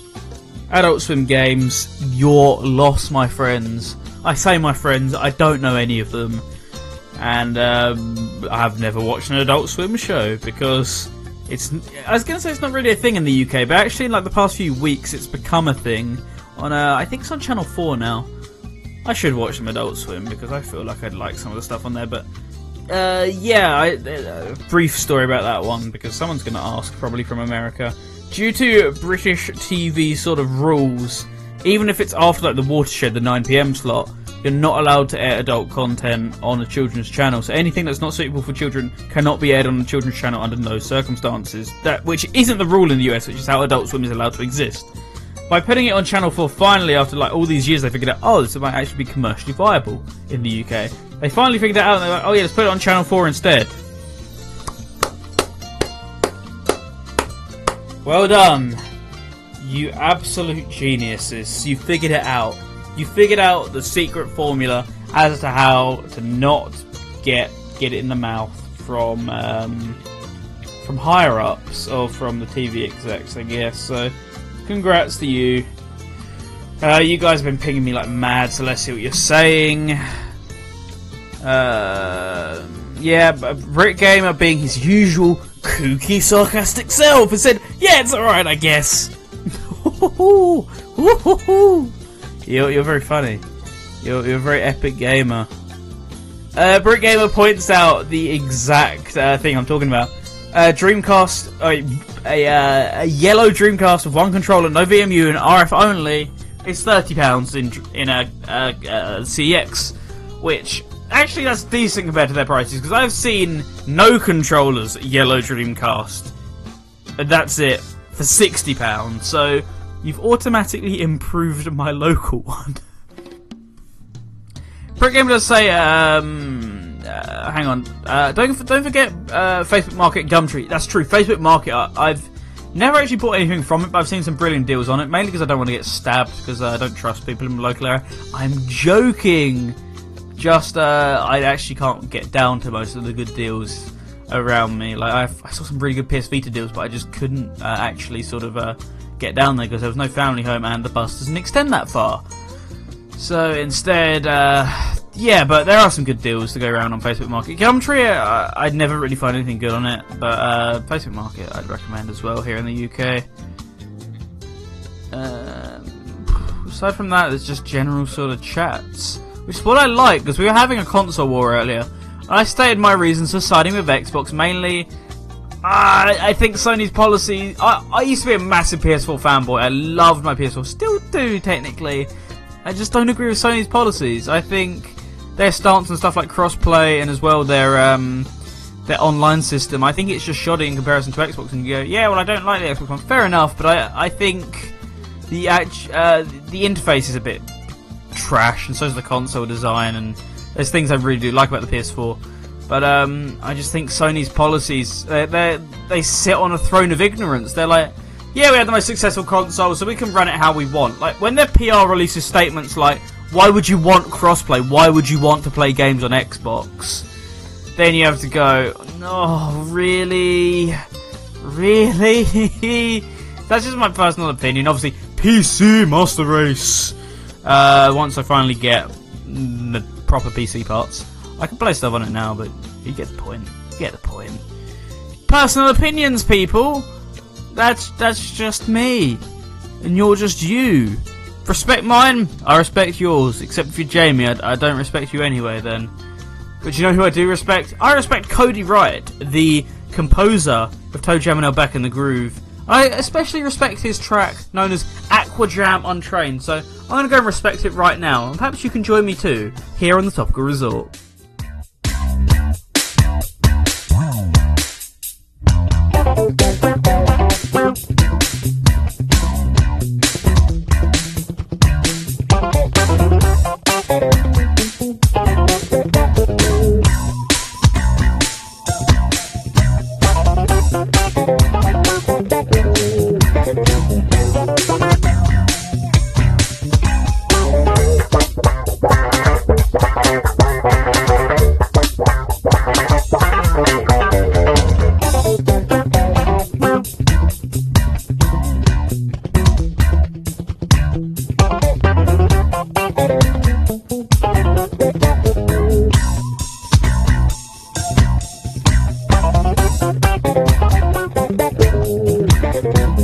Adult Swim Games. Your loss, my friends. I say my friends. I don't know any of them. And um, I've never watched an Adult Swim show because it's... I was going to say it's not really a thing in the U K, but actually in like the past few weeks it's become a thing. On uh, I think it's on Channel four now. I should watch some Adult Swim because I feel like I'd like some of the stuff on there. But uh, yeah, I, uh, brief story about that one because someone's going to ask, probably from America. Due to British T V sort of rules, even if it's after like the watershed, the nine p m slot, You're not allowed to air adult content on a children's channel. So anything that's not suitable for children cannot be aired on a children's channel under no circumstances. That which isn't the rule in the U S, which is how Adult Swim is allowed to exist. By putting it on Channel four, finally, after like all these years, they figured out, oh, this might actually be commercially viable in the U K. They finally figured that out, and they're like, oh yeah, let's put it on Channel four instead. Well done. You absolute geniuses. You figured it out. You figured out the secret formula as to how to not get get it in the mouth from um, from higher ups or from the T V execs, I guess. So, congrats to you. Uh, you guys have been pinging me like mad, so let's see what you're saying. Uh, yeah, but BrickGamer, being his usual kooky, sarcastic self, has said, "Yeah, it's all right, I guess." You're, you're very funny. You're, you're a very epic gamer. Uh, BrickGamer points out the exact uh, thing I'm talking about. Uh, Dreamcast, uh, a, uh, a yellow Dreamcast with one controller, no V M U, and R F only is thirty pounds in in a, a, a C X, which actually that's decent compared to their prices, because I've seen no controllers yellow Dreamcast, and that's it, for sixty pounds. So you've automatically improved my local one. BrickGamer does say, um, uh, hang on, uh, don't don't forget uh, Facebook Market, Gumtree. That's true. Facebook Market, I, I've never actually bought anything from it, but I've seen some brilliant deals on it. Mainly because I don't want to get stabbed, because uh, I don't trust people in the local area. I'm joking. Just uh, I actually can't get down to most of the good deals around me. Like I've, I saw some really good P S Vita deals, but I just couldn't uh, actually sort of. Uh, get down there because there was no family home and the bus doesn't extend that far. So instead, uh, yeah, but there are some good deals to go around on Facebook Market. Gumtree, uh, I'd never really find anything good on it, but uh, Facebook Market I'd recommend as well here in the U K. Uh, aside from that, there's just general sort of chats, which is what I like, because we were having a console war earlier, and I stated my reasons for siding with Xbox, mainly. Uh, I think Sony's policy... I, I used to be a massive P S four fanboy. I loved my P S four. Still do, technically. I just don't agree with Sony's policies. I think their stance on stuff like crossplay and as well their um, their online system, I think it's just shoddy in comparison to Xbox. And you go, yeah, well, I don't like the Xbox One. Fair enough, but I I think the uh, the interface is a bit trash, and so is the console design, and there's things I really do like about the P S four. But um, I just think Sony's policies, they they they sit on a throne of ignorance. They're like, yeah, we had the most successful console, so we can run it how we want. Like, when their P R releases statements like, why would you want crossplay? Why would you want to play games on Xbox? Then you have to go, oh, really? Really? That's just my personal opinion. Obviously, P C Master Race. Uh, once I finally get the proper P C parts. I can play stuff on it now, but you get the point. You get the point. Personal opinions, people. That's that's just me, and you're just you. Respect mine. I respect yours. Except if you're Jamie, I, I don't respect you anyway. Then, but you know who I do respect? I respect Cody Wright, the composer of ToeJam and Earl Back in the Groove. I especially respect his track known as Aqua Jam Untrained. So I'm gonna go and respect it right now, and perhaps you can join me too here on the Topical Resort. Thank you.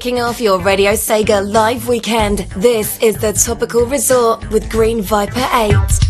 Kicking off your Radio Sega Live weekend, this is the Topical Resort with GreenViper eight.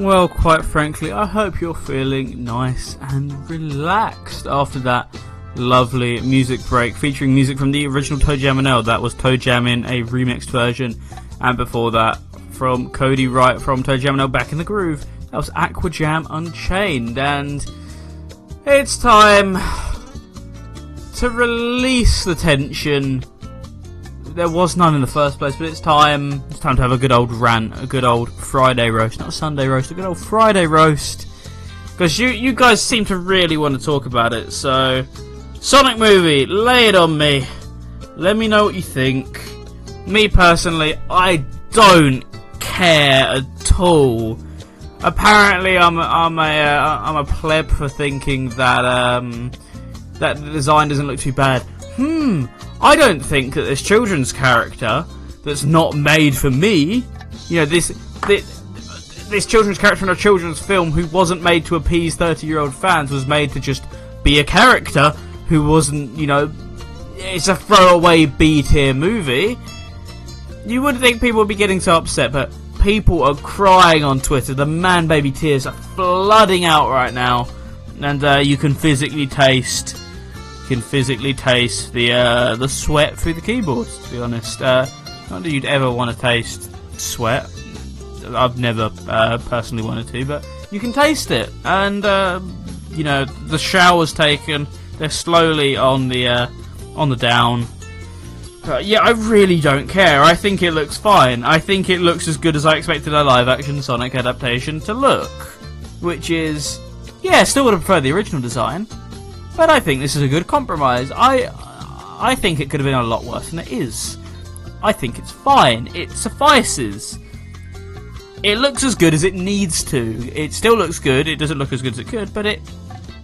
Well, quite frankly, I hope you're feeling nice and relaxed after that lovely music break featuring music from the original ToeJam and Earl. That was ToeJam in a remixed version, and before that from Cody Wright from ToeJam and Earl Back in the Groove, that was Aqua Jam Unchained. And it's time to release the tension. There was none in the first place, but it's time it's time to have a good old rant, a good old Friday roast, not a Sunday roast, a good old Friday roast, because you, you guys seem to really want to talk about it. So, Sonic movie, lay it on me, let me know what you think. Me personally, I don't care at all. Apparently I'm, I'm, a, uh, I'm a pleb for thinking that, um, that the design doesn't look too bad. Hmm, I don't think that this children's character that's not made for me, you know, this this, this children's character in a children's film who wasn't made to appease thirty-year-old fans, was made to just be a character who wasn't, you know, it's a throwaway B-tier movie. You wouldn't think people would be getting so upset, but people are crying on Twitter. The man-baby tears are flooding out right now, and uh, you can physically taste... can physically taste the uh, the sweat through the keyboards, to be honest. Uh, not that you'd ever want to taste sweat. I've never uh, personally wanted to, but you can taste it. And uh, you know, the shower's taken. They're slowly on the uh, on the down. But yeah, I really don't care. I think it looks fine. I think it looks as good as I expected a live-action Sonic adaptation to look, which is, yeah, still would have preferred the original design. But I think this is a good compromise. I I think it could have been a lot worse than it is. I think it's fine. It suffices. It looks as good as it needs to. It still looks good. It doesn't look as good as it could, but it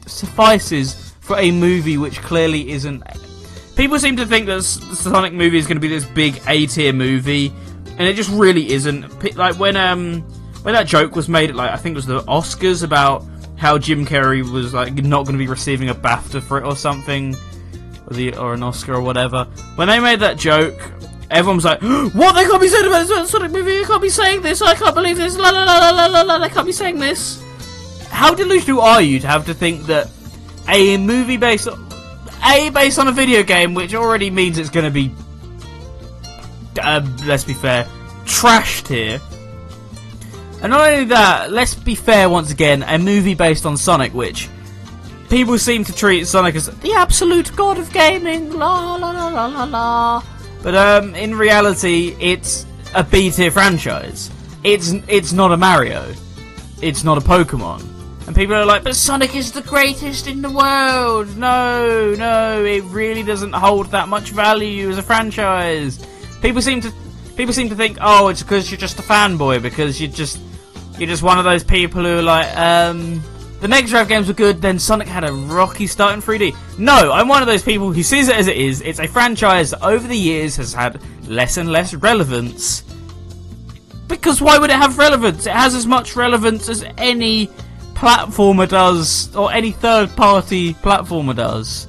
suffices for a movie which clearly isn't... People seem to think that the Sonic movie is going to be this big A-tier movie, and it just really isn't. Like, when um when that joke was made at, like, I think it was the Oscars about... how Jim Carrey was, like, not going to be receiving a BAFTA for it or something, or, the, or an Oscar or whatever. When they made that joke, everyone was like, "What? They can't be saying about this Sonic movie. You can't be saying this. I can't believe this. La la la la la la. They can't be saying this." How delusional are you to have to think that a movie based on, a based on a video game, which already means it's going to be, uh, let's be fair, trashed here. And not only that, let's be fair once again, a movie based on Sonic, which people seem to treat Sonic as the absolute god of gaming, la la la la la la. But um, in reality, it's a B-tier franchise. It's it's not a Mario. It's not a Pokemon. And people are like, but Sonic is the greatest in the world! No, no, it really doesn't hold that much value as a franchise. People seem to people seem to think, oh, it's because you're just a fanboy, because you're just you're just one of those people who are like, um, the Mega Drive games were good, then Sonic had a rocky start in three D. No, I'm one of those people who sees it as it is. It's a franchise that over the years has had less and less relevance. Because why would it have relevance? It has as much relevance as any platformer does, or any third-party platformer does.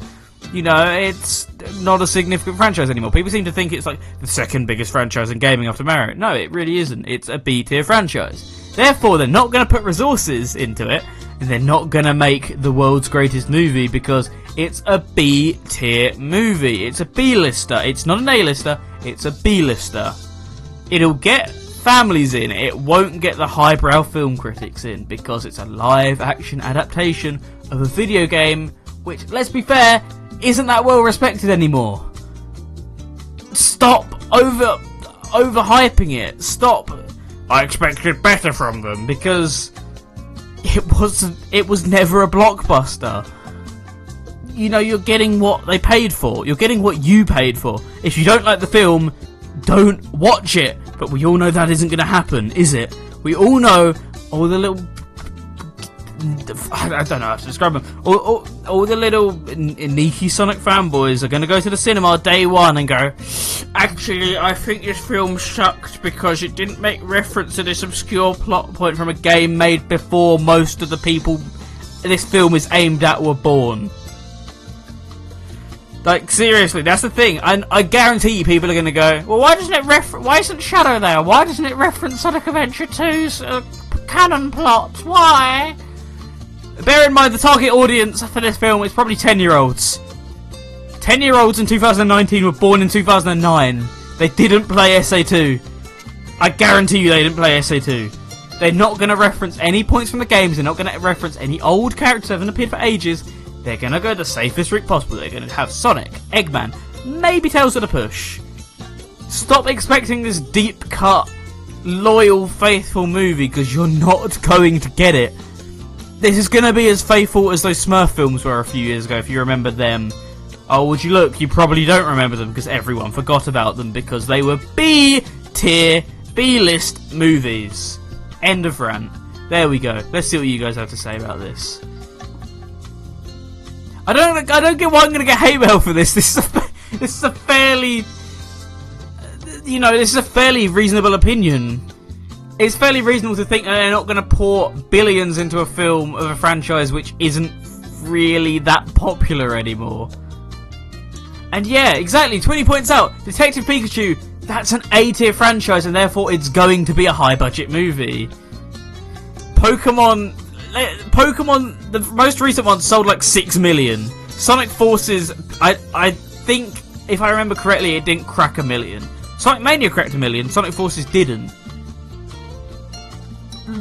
You know, it's not a significant franchise anymore. People seem to think it's like the second biggest franchise in gaming after Mario. No, it really isn't. It's a B-tier franchise. Therefore, they're not going to put resources into it, and they're not going to make the world's greatest movie because it's a B-tier movie. It's a B-lister. It's not an A-lister. It's a B-lister. It'll get families in, it won't get the highbrow film critics in because it's a live action adaptation of a video game which, let's be fair, isn't that well respected anymore. Stop over overhyping it. Stop I expected better from them because it wasn't it was never a blockbuster. You know, you're getting what they paid for. You're getting what you paid for. If you don't like the film, don't watch it. But we all know that isn't going to happen, is it? We all know all the little... I don't know how to describe them. All, all, all the little Niki Sonic fanboys are going to go to the cinema day one and go, actually, I think this film sucked because it didn't make reference to this obscure plot point from a game made before most of the people this film is aimed at were born. Like, seriously, that's the thing. And I, I guarantee you people are going to go, well, why doesn't it refer- why isn't Shadow there? Why doesn't it reference Sonic Adventure two's uh, canon plot? Why? Bear in mind, the target audience for this film is probably ten-year-olds. ten-year-olds in two thousand nineteen were born in two thousand nine. They didn't play S A two. I guarantee you they didn't play S A two. They're not going to reference any points from the games. They're not going to reference any old characters that haven't appeared for ages. They're going to go the safest route possible. They're going to have Sonic, Eggman, maybe Tails at a push. Stop expecting this deep-cut, loyal, faithful movie, because you're not going to get it. This is going to be as faithful as those Smurf films were a few years ago, if you remember them. Oh, would you look? You probably don't remember them, because everyone forgot about them, because they were B-tier, B-list movies. End of rant. There we go. Let's see what you guys have to say about this. I don't. I don't get why I'm going to get hate mail for this. This is a, this is a fairly, you know, this is a fairly reasonable opinion. It's fairly reasonable to think that they're not going to pour billions into a film of a franchise which isn't really that popular anymore. And yeah, exactly. Twinny points out, Detective Pikachu. That's an A-tier franchise, and therefore it's going to be a high-budget movie. Pokemon. Pokemon, the most recent one, sold like six million. Sonic Forces, I I think, if I remember correctly, it didn't crack a million. Sonic Mania cracked a million, Sonic Forces didn't.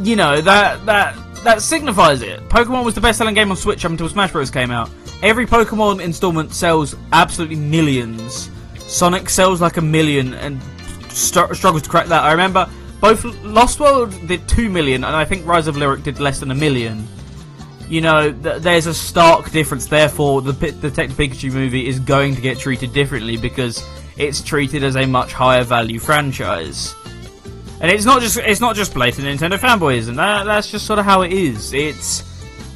You know, that that that signifies it. Pokemon was the best-selling game on Switch up until Smash Bros. Came out. Every Pokemon installment sells absolutely millions. Sonic sells like a million and st- struggles to crack that. I remember... Both Lost World did two million, and I think Rise of Lyric did less than a million. You know, th- there's a stark difference. Therefore, the P- Detective Pikachu movie is going to get treated differently because it's treated as a much higher value franchise. And it's not just—it's not just blatant Nintendo fanboyism. That, that's just sort of how it is. It's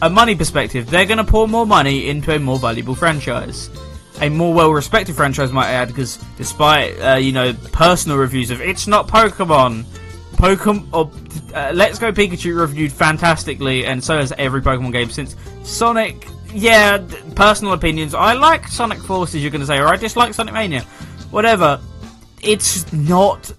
a money perspective. They're going to pour more money into a more valuable franchise. A more well-respected franchise, might I add, because despite uh, you know, personal reviews of it's not Pokemon. Pokemon, or, uh, Let's Go Pikachu reviewed fantastically, and so has every Pokemon game since. Sonic, yeah, d- personal opinions. I like Sonic Forces, you're going to say, or I dislike Sonic Mania. Whatever. It's not...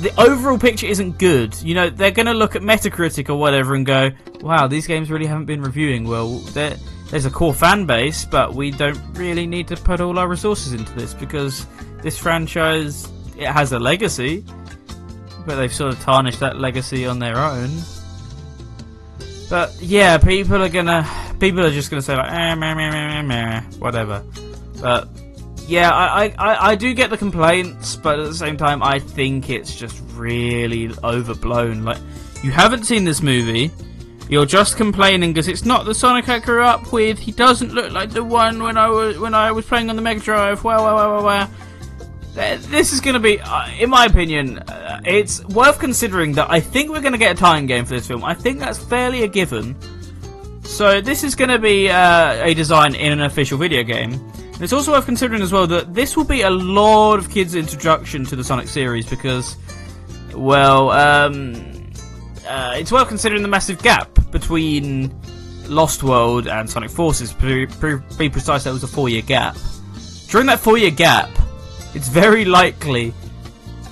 The overall picture isn't good. You know, they're going to look at Metacritic or whatever and go, wow, these games really haven't been reviewing well. They're, there's a core fan base, but we don't really need to put all our resources into this because this franchise, it has a legacy. But they've sort of tarnished that legacy on their own. But yeah, people are gonna people are just going to say like, eh, meh, meh, meh, meh, whatever. But yeah, I, I, I do get the complaints, but at the same time, I think it's just really overblown. Like, you haven't seen this movie, you're just complaining because it's not the Sonic I grew up with. He doesn't look like the one when I was when I was playing on the Mega Drive. Wow, wow, wow, wow, wow. This is going to be, uh, in my opinion, uh, it's worth considering that I think we're going to get a tie-in game for this film. I think that's fairly a given. So this is going to be uh, a design in an official video game. And it's also worth considering as well that this will be a lot of kids' introduction to the Sonic series because, well, um, uh, it's worth considering the massive gap between Lost World and Sonic Forces. To be precise, that was a four-year gap. During that four-year gap, it's very likely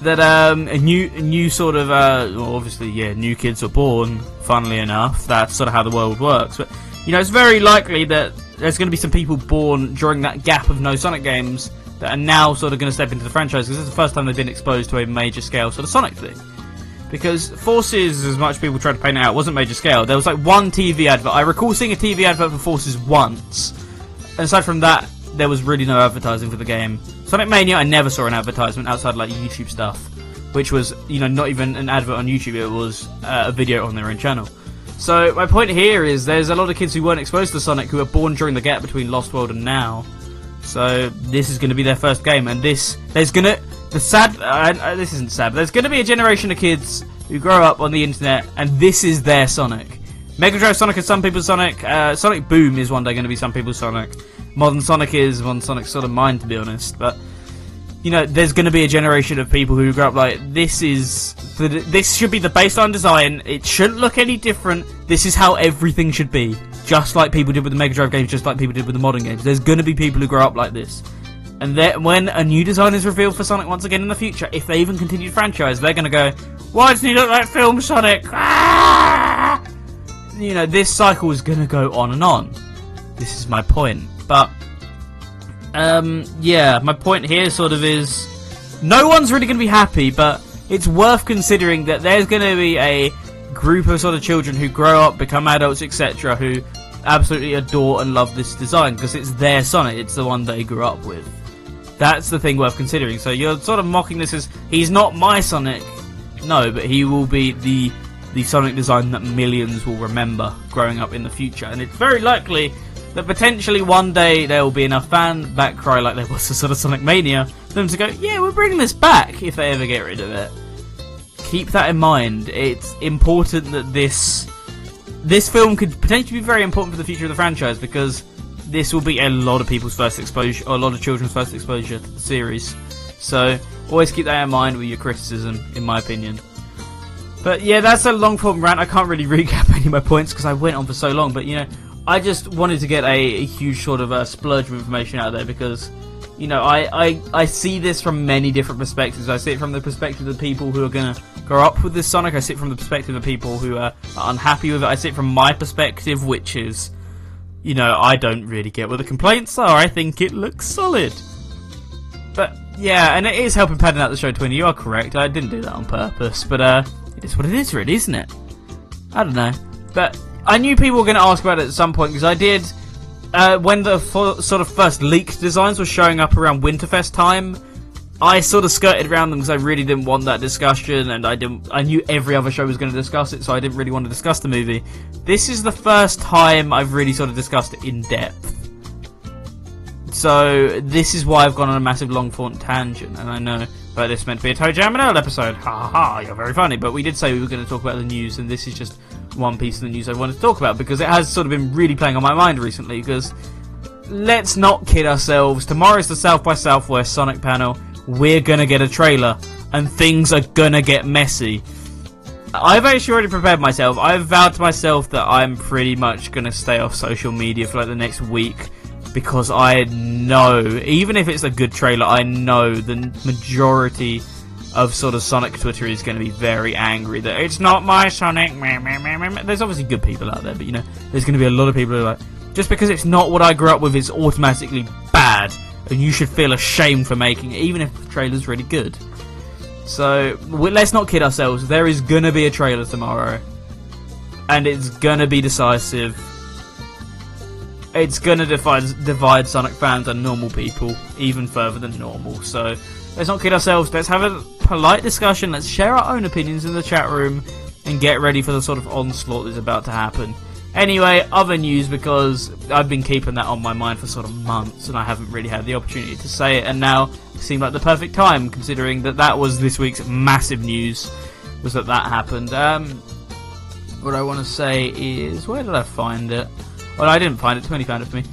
that um, a new, a new sort of, uh, well, obviously, yeah, new kids are born. Funnily enough, that's sort of how the world works. But you know, it's very likely that there's going to be some people born during that gap of no Sonic games that are now sort of going to step into the franchise because this is the first time they've been exposed to a major scale sort of Sonic thing. Because Forces, as much as people tried to paint it out, wasn't major scale. There was like one T V advert. I recall seeing a T V advert for Forces once. And aside from that, there was really no advertising for the game. Sonic Mania, I never saw an advertisement outside like YouTube stuff, which was, you know, not even an advert on YouTube, it was uh, a video on their own channel. So my point here is there's a lot of kids who weren't exposed to Sonic who were born during the gap between Lost World and now. So this is going to be their first game, and this, there's going to, the sad, uh, this isn't sad, but there's going to be a generation of kids who grow up on the internet, and this is their Sonic. Mega Drive Sonic is some people's Sonic, uh, Sonic Boom is one day going to be some people's Sonic. Modern Sonic is modern Sonic's sort of mine, to be honest, but you know, there's going to be a generation of people who grow up like, this is the, this should be the baseline design, it shouldn't look any different, this is how everything should be, just like people did with the Mega Drive games, just like people did with the modern games. There's going to be people who grow up like this, and then when a new design is revealed for Sonic once again in the future, if they even continue the franchise, they're going to go, why doesn't he look like film Sonic? Ah! You know, this cycle is going to go on and on. This is my point. But, um, yeah, my point here sort of is no one's really going to be happy, but it's worth considering that there's going to be a group of sort of children who grow up, become adults, et cetera, who absolutely adore and love this design because it's their Sonic, it's the one they grew up with. That's the thing worth considering. So you're sort of mocking this as, he's not my Sonic. No, but he will be the, the Sonic design that millions will remember growing up in the future. And it's very likely that potentially one day there will be enough fan backcry like there was to sort of Sonic Mania for them to go, yeah, we're bringing this back if they ever get rid of it. Keep that in mind. It's important that this this film could potentially be very important for the future of the franchise because this will be a lot of people's first exposure, or a lot of children's first exposure to the series. So always keep that in mind with your criticism, in my opinion. But yeah, that's a long form rant. I can't really recap any of my points because I went on for so long, but you know, I just wanted to get a, a huge sort of a splurge of information out there because, you know, I, I, I see this from many different perspectives. I see it from the perspective of the people who are going to grow up with this Sonic. I see it from the perspective of people who are unhappy with it. I see it from my perspective, which is, you know, I don't really get what the complaints are. I think it looks solid. But, yeah, and it is helping padding out the show, Twinny. You are correct. I didn't do that on purpose. But, uh, it is what it is, really, isn't it? I don't know. But I knew people were going to ask about it at some point, because I did, uh, when the for, sort of first leaked designs were showing up around Winterfest time, I sort of skirted around them because I really didn't want that discussion, and I didn't. I knew every other show was going to discuss it, so I didn't really want to discuss the movie. This is the first time I've really sort of discussed it in depth. So this is why I've gone on a massive long-form tangent, and I know but this meant to be a ToeJam and Earl episode. Ha ha, you're very funny, but we did say we were going to talk about the news, and this is just one piece of the news I wanted to talk about because it has sort of been really playing on my mind recently. Because let's not kid ourselves, tomorrow's the South by Southwest Sonic panel, we're gonna get a trailer and things are gonna get messy. I've actually already prepared myself. I've vowed to myself that I'm pretty much gonna stay off social media for like the next week because I know, even if it's a good trailer, I know the majority of sort of Sonic Twitter is going to be very angry that it's not my Sonic. There's obviously good people out there, but you know, there's going to be a lot of people who are like, just because it's not what I grew up with, it's automatically bad, and you should feel ashamed for making it, even if the trailer's really good. So let's not kid ourselves. There is going to be a trailer tomorrow, and it's going to be decisive. it's gonna divide divide Sonic fans and normal people even further than normal. So let's not kid ourselves. Let's have a polite discussion. Let's share our own opinions in the chat room and get ready for the sort of onslaught that's about to happen. Anyway, other news, because I've been keeping that on my mind for sort of months and I haven't really had the opportunity to say it, and now it seemed like the perfect time, considering that that was this week's massive news, was that that happened. Um, what I want to say is, where did I find it? Well, I didn't find it, Twinny found it for me.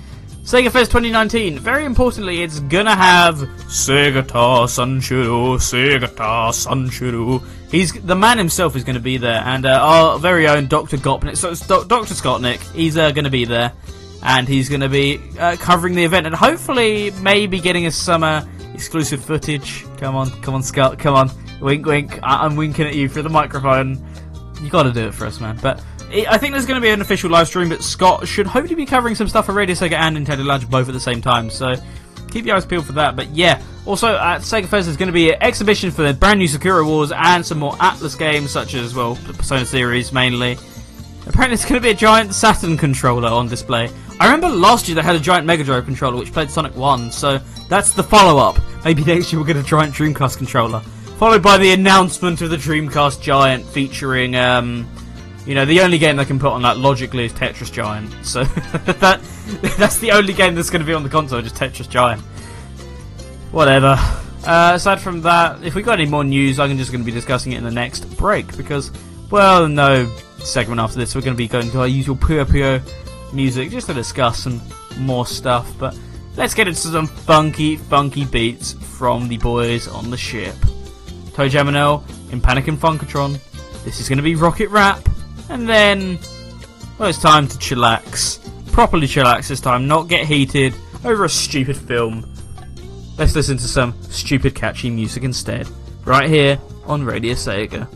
Sega Fest twenty nineteen, very importantly, it's gonna have Sega Ta Sanshiro, Sega Ta Sanshiro. He's, the man himself is gonna be there, and uh, our very own Doctor Gopnik, so it's Doctor Scottnik, he's uh, gonna be there, and he's gonna be uh, covering the event, and hopefully, maybe getting us some uh, exclusive footage. Come on, come on Scott, come on, wink wink, I I'm winking at you through the microphone. You gotta do it for us, man, but... I think there's going to be an official live stream, but Scott should hopefully be covering some stuff for Radio Sega and Nintendo Lunch both at the same time, so keep your eyes peeled for that. But yeah, also at Sega Fest there's going to be an exhibition for the brand new Sakura Wars and some more Atlas games such as, well, the Persona series mainly. Apparently there's going to be a giant Saturn controller on display. I remember last year they had a giant Mega Drive controller which played Sonic one, so that's the follow-up. Maybe next year we'll get a giant Dreamcast controller. Followed by the announcement of the Dreamcast Giant featuring... um. You know, the only game they can put on that logically is Tetris Giant, so that that's the only game that's going to be on the console, just Tetris Giant. Whatever. Uh, aside from that, if we got any more news, I'm just going to be discussing it in the next break because, well, no segment after this, we're going to be going to our usual Puyo Puyo music just to discuss some more stuff. But let's get into some funky, funky beats from the boys on the ship. ToeJam and Earl in Panic on Funkotron. This is going to be Rocket Rap. And then, well, it's time to chillax. Properly chillax this time, not get heated over a stupid film. Let's listen to some stupid catchy music instead, right here on Radio Sega.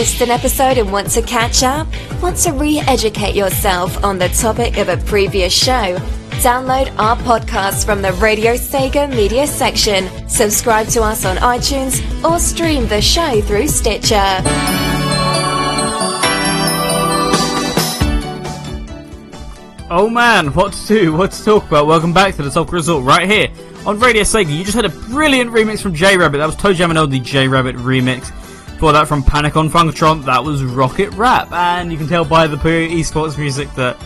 missed an episode and want to catch up? Want to re-educate yourself on the topic of a previous show? Download our podcast from the Radio Sega media section, subscribe to us on iTunes, or stream the show through Stitcher. Oh man, what to do, what to talk about. Welcome back to the Topical Resort right here on Radio Sega. You just had a brilliant remix from J-Rabbit. That was ToeJam and Earl, the J-Rabbit remix. Before that, from Panic on Funkotron, that was Rocket Rap. And you can tell by the Puyo esports music that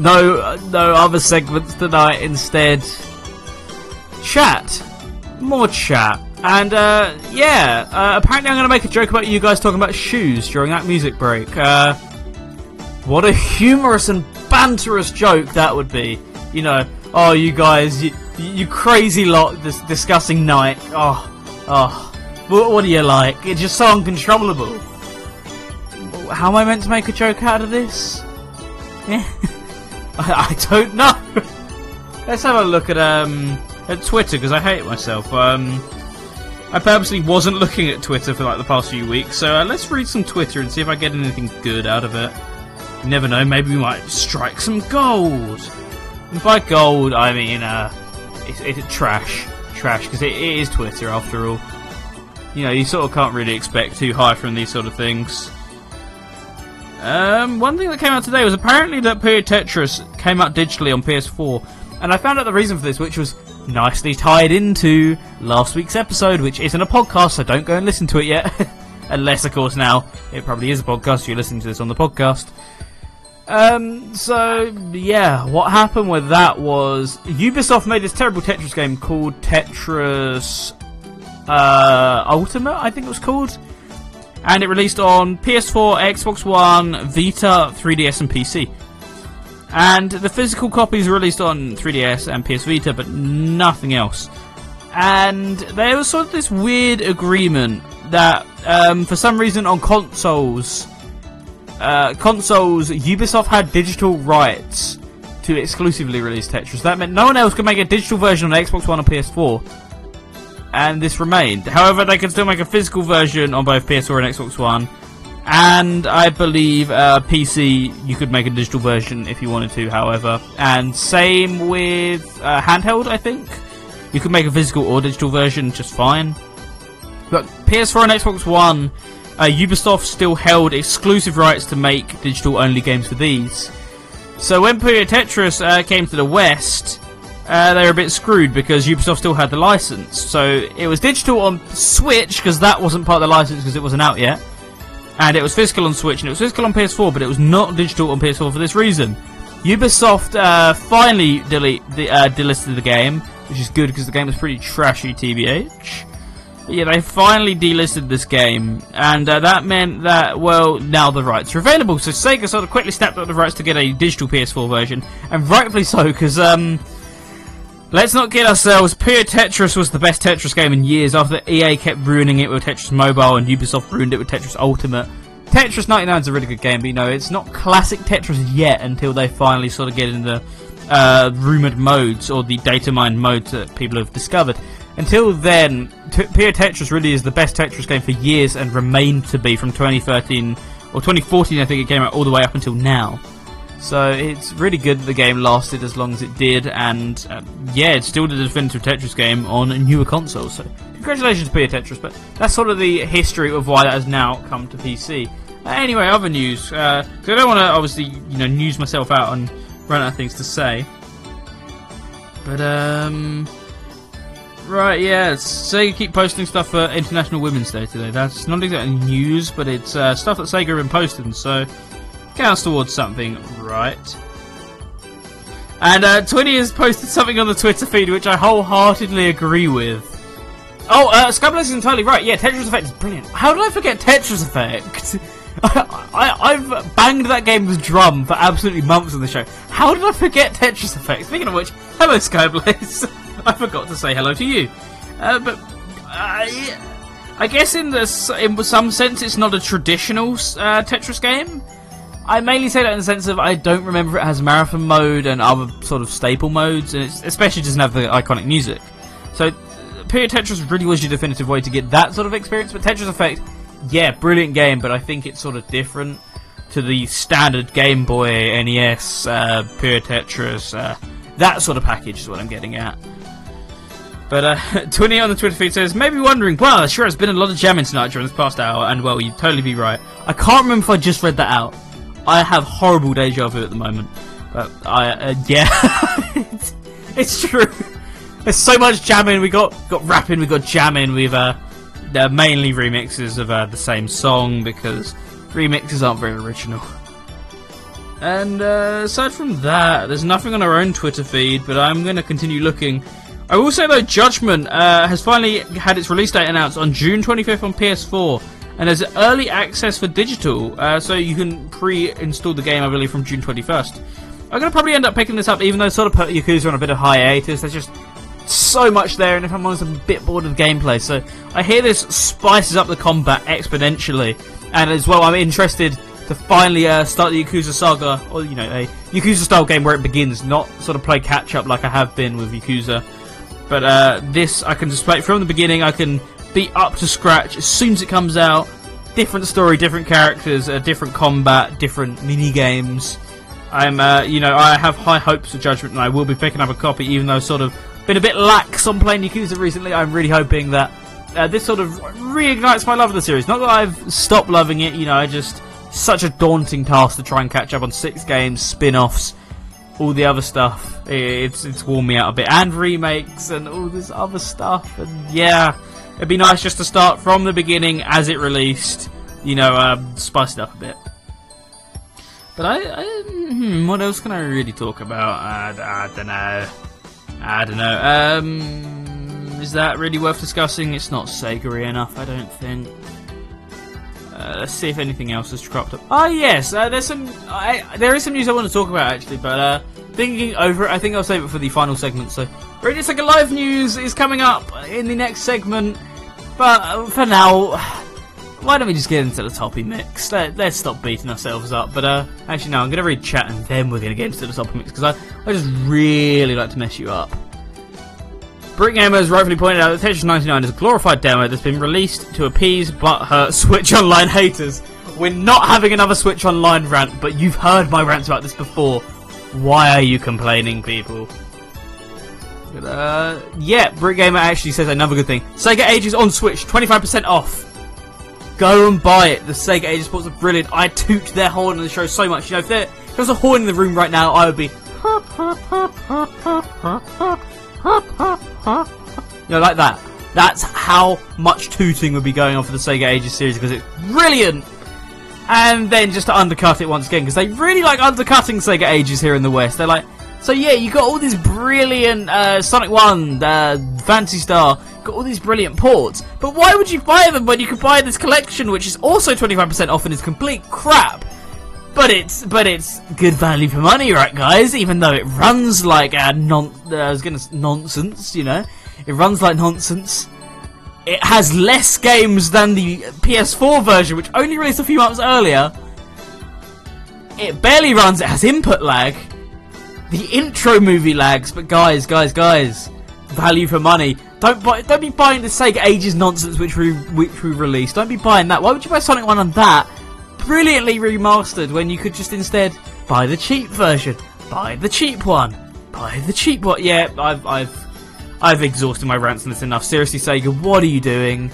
no no other segments tonight. Instead, chat. More chat. And, uh, yeah. Uh, apparently I'm going to make a joke about you guys talking about shoes during that music break. Uh, what a humorous and banterous joke that would be. You know, oh, you guys, you, you crazy lot, this discussing Nike. Oh, oh. What, what do you like? It's just so uncontrollable. How am I meant to make a joke out of this? Yeah. I, I don't know. Let's have a look at um at Twitter, because I hate myself. Um, I purposely wasn't looking at Twitter for like the past few weeks, so uh, let's read some Twitter and see if I get anything good out of it. You never know, maybe we might strike some gold. And by gold, I mean uh, it's it, it, trash, trash, because it, it is Twitter after all. You know, you sort of can't really expect too high from these sort of things. Um, one thing that came out today was apparently that Puyo Tetris came out digitally on P S four, and I found out the reason for this, which was nicely tied into last week's episode, which isn't a podcast, so don't go and listen to it yet. Unless, of course, now it probably is a podcast, so you're listening to this on the podcast. Um, so, yeah, what happened with that was Ubisoft made this terrible Tetris game called Tetris uh, Ultimate, I think it was called. And it released on P S four, Xbox One, Vita, three D S and P C. And the physical copies were released on three D S and P S Vita, but nothing else. And there was sort of this weird agreement that, um, for some reason on consoles, uh, consoles, Ubisoft had digital rights to exclusively release Tetris. That meant no one else could make a digital version on Xbox One or P S four. And this remained. However, they can still make a physical version on both P S four and Xbox One. And I believe uh, P C, you could make a digital version if you wanted to, however. And same with uh, handheld, I think. You could make a physical or digital version just fine. But P S four and Xbox One, uh, Ubisoft still held exclusive rights to make digital-only games for these. So when Puyo Tetris uh, came to the West... Uh, they were a bit screwed because Ubisoft still had the license. So it was digital on Switch, because that wasn't part of the license because it wasn't out yet. And it was physical on Switch, and it was physical on P S four, but it was not digital on P S four for this reason. Ubisoft uh, finally delete the, uh, delisted the game, which is good because the game was pretty trashy, T B H. But yeah, they finally delisted this game, and uh, that meant that, well, now the rights are available. So Sega sort of quickly snapped up the rights to get a digital P S four version, and rightfully so, because... um. Let's not kid ourselves, Puyo Tetris was the best Tetris game in years after E A kept ruining it with Tetris Mobile and Ubisoft ruined it with Tetris Ultimate. Tetris ninety-nine is a really good game, but you know, it's not classic Tetris yet until they finally sort of get in the uh, rumoured modes or the data mined modes that people have discovered. Until then, T- Puyo Tetris really is the best Tetris game for years and remained to be from twenty thirteen, or twenty fourteen I think it came out, all the way up until now. So it's really good that the game lasted as long as it did, and uh, yeah, it's still the definitive Tetris game on newer consoles. So congratulations to Puyo Tetris, but that's sort of the history of why that has now come to P C. Uh, anyway, other news, because uh, I don't want to obviously you know news myself out and run out of things to say. But um, right, yeah, Sega keep posting stuff for International Women's Day today. That's not exactly news, but it's uh, stuff that Sega have been posting. So. Counts towards something, right? And uh, Twinny has posted something on the Twitter feed which I wholeheartedly agree with. Oh, uh, Skybless is entirely right. Yeah, Tetris Effect is brilliant. How did I forget Tetris Effect? I, I, I've banged that game's drum for absolutely months on the show. How did I forget Tetris Effect? Speaking of which, hello Skybless. I forgot to say hello to you. Uh, but I, I guess in this, in some sense, it's not a traditional uh, Tetris game. I mainly say that in the sense of I don't remember if it has marathon mode and other sort of staple modes, and it especially doesn't have the iconic music. So, Puyo Tetris really was your definitive way to get that sort of experience, but Tetris Effect yeah, brilliant game, but I think it's sort of different to the standard Game Boy, N E S, uh, Puyo Tetris, uh, that sort of package is what I'm getting at. But uh, Twinny on the Twitter feed says, maybe wondering, well, there sure has been a lot of jamming tonight during this past hour, and well, you'd totally be right. I can't remember if I just read that out. I have horrible deja vu at the moment. But I, uh, yeah, it's, it's true. There's so much jamming. We got got rapping, we got jamming. We've uh, they're mainly remixes of uh, the same song because remixes aren't very original. And uh, aside from that, there's nothing on our own Twitter feed, but I'm going to continue looking. I will say though, Judgment uh, has finally had its release date announced on June twenty-fifth on P S four, and there's early access for digital, uh, so you can pre-install the game, I believe, from June twenty-first. I'm going to probably end up picking this up, even though I sort of put Yakuza on a bit of hiatus. There's just so much there, and if I'm honest, I'm a bit bored of the gameplay, so I hear this spices up the combat exponentially, and as well, I'm interested to finally uh, start the Yakuza saga, or, you know, a Yakuza-style game where it begins, not sort of play catch-up like I have been with Yakuza. But uh, this, I can just play from the beginning. I can be up to scratch as soon as it comes out. Different story, different characters, uh, different combat, different mini-games. I'm, uh, you know, I have high hopes for Judgment, and I will be picking up a copy, even though I've sort of been a bit lax on playing Yakuza recently. I'm really hoping that uh, this sort of reignites my love of the series. Not that I've stopped loving it, you know, I just... Such a daunting task to try and catch up on six games, spin-offs, all the other stuff. It's it's worn me out a bit, and remakes and all this other stuff. And yeah, it'd be nice just to start from the beginning as it released, you know, um, spice it up a bit. But I, I hmm, what else can I really talk about? I, I don't know. I don't know. Um, is that really worth discussing? It's not Sega-y enough, I don't think. Uh, let's see if anything else has cropped up. Oh yes, uh, there's some. I, there is some news I want to talk about actually, but uh, thinking over it, I think I'll save it for the final segment. So, Radio Sega Live news is coming up in the next segment, but for now, why don't we just get into the toppy mix? Let, let's stop beating ourselves up. But uh, actually, no, I'm gonna read chat and then we're gonna get into the toppy mix because I, I just really like to mess you up. BrickGamer has rightfully pointed out that Tetris ninety-nine is a glorified demo that's been released to appease butthurt Switch Online haters. We're not having another Switch Online rant, but you've heard my rants about this before. Why are you complaining, people? But, uh, yeah, BrickGamer actually says another good thing. Sega Ages on Switch, twenty-five percent off. Go and buy it. The Sega Ages ports are brilliant. I toot their horn on the show so much. You know, if there, if there was a horn in the room right now, I would be... You know, like that. That's how much tooting would be going on for the Sega Ages series, because it's brilliant! And then just to undercut it once again, because they really like undercutting Sega Ages here in the West. They're like, so yeah, you got all this brilliant uh, Sonic one, uh, Fantasy Star, got all these brilliant ports, but why would you buy them when you could buy this collection, which is also twenty-five percent off and is complete crap? But it's but it's good value for money, right, guys? Even though it runs like a non uh, I was gonna nonsense, you know, it runs like nonsense. It has less games than the P S four version, which only released a few months earlier. It barely runs. It has input lag. The intro movie lags. But guys, guys, guys, value for money. Don't buy. Don't be buying the Sega Ages nonsense, which we which we released. Don't be buying that. Why would you buy Sonic one on that? Brilliantly remastered when you could just instead buy the cheap version, buy the cheap one, buy the cheap one. Yeah, I've I've I've exhausted my rants on this enough. Seriously, Sega, what are you doing?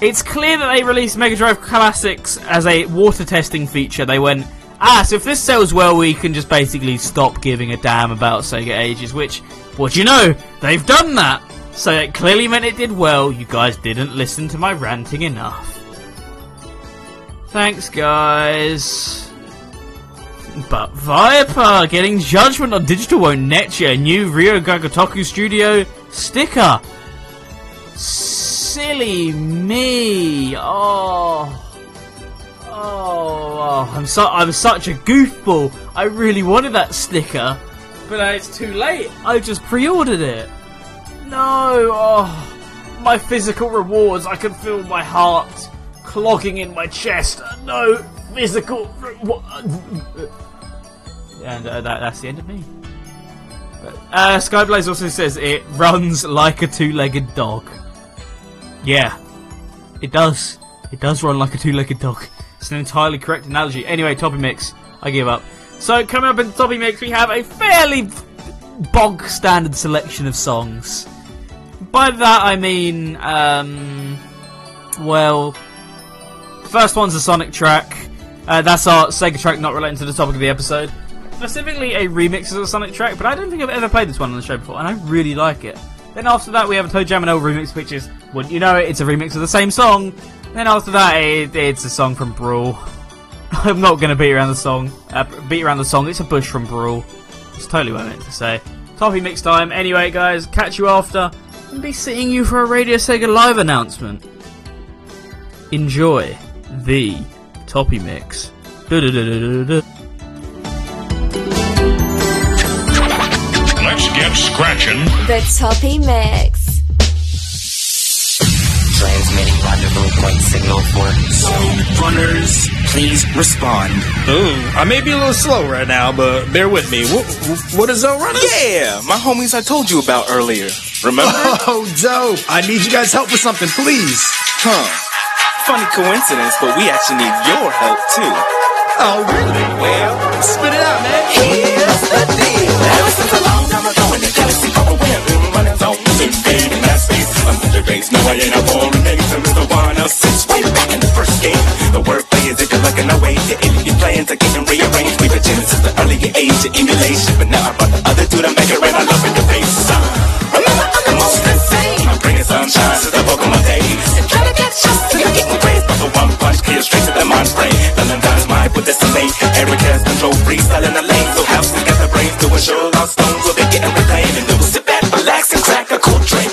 It's clear that they released Mega Drive Classics as a water testing feature. They went, ah, so if this sells well, we can just basically stop giving a damn about Sega Ages. Which, what do you know? They've done that. So it clearly meant it did well. You guys didn't listen to my ranting enough. Thanks, guys. But Viper getting Judgment on digital won't net you a new Ryo Gagotoku Studio sticker. Silly me. Oh. Oh. oh. I'm, so, I'm such a goofball. I really wanted that sticker. But uh, it's too late. I just pre-ordered it. No. Oh. My physical rewards. I can feel my heart clogging in my chest. No physical. And uh, that, that's the end of me. Uh, Skyblaze also says it runs like a two-legged dog. Yeah, it does. It does run like a two-legged dog. It's an entirely correct analogy. Anyway, Toppy Mix. I give up. So, coming up in the Toppy Mix, we have a fairly bog-standard selection of songs. By that, I mean, um... well... first one's a Sonic track. Uh, that's our Sega track not relating to the topic of the episode. Specifically, a remix of the Sonic track, but I don't think I've ever played this one on the show before, and I really like it. Then after that, we have a ToeJam and Earl remix, which is, wouldn't you know it, it's a remix of the same song. Then after that, it, it's a song from Brawl. I'm not going to beat around the song. Uh, beat around the song, it's a bush from Brawl. It's totally what I meant to say. Toppy Mix time. Anyway, guys, catch you after, and be seeing you for a Radio Sega Live announcement. Enjoy the Toppy Mix. Du-du-du-du-du-du. Scratching the Toppy Mix, transmitting rendezvous point signal for zone runners. Please respond. Ooh, I may be a little slow right now, but bear with me. What, what is zone runners? Yeah, my homies I told you about earlier. Remember? Oh, dope! I need you guys' help with something, please. Huh? Funny coincidence, but we actually need your help too. Oh, really? Well, spit it out, man. Here's the deal. Now since a long time ago. No, I ain't a boring nigga, so Mister One I'll switch way back in the first game. The wordplay is if you're looking away to empty plans, I can rearrange. We were genesis the earlier age of emulation, but now I brought the other dude, I make it rain, I love it to face. Remember, I'm the most insane. I'm bringing sunshine to the Pokemon day. And trying to get shots till you're getting praised. But the one punch kill straight to the mind frame. Felling down his mind with this amazing. Eric has control, freestyle in the lane. So house and got the brains to ensure lost stones will be getting reclaimed. And then we'll sit back, relax, and crack a cool drink.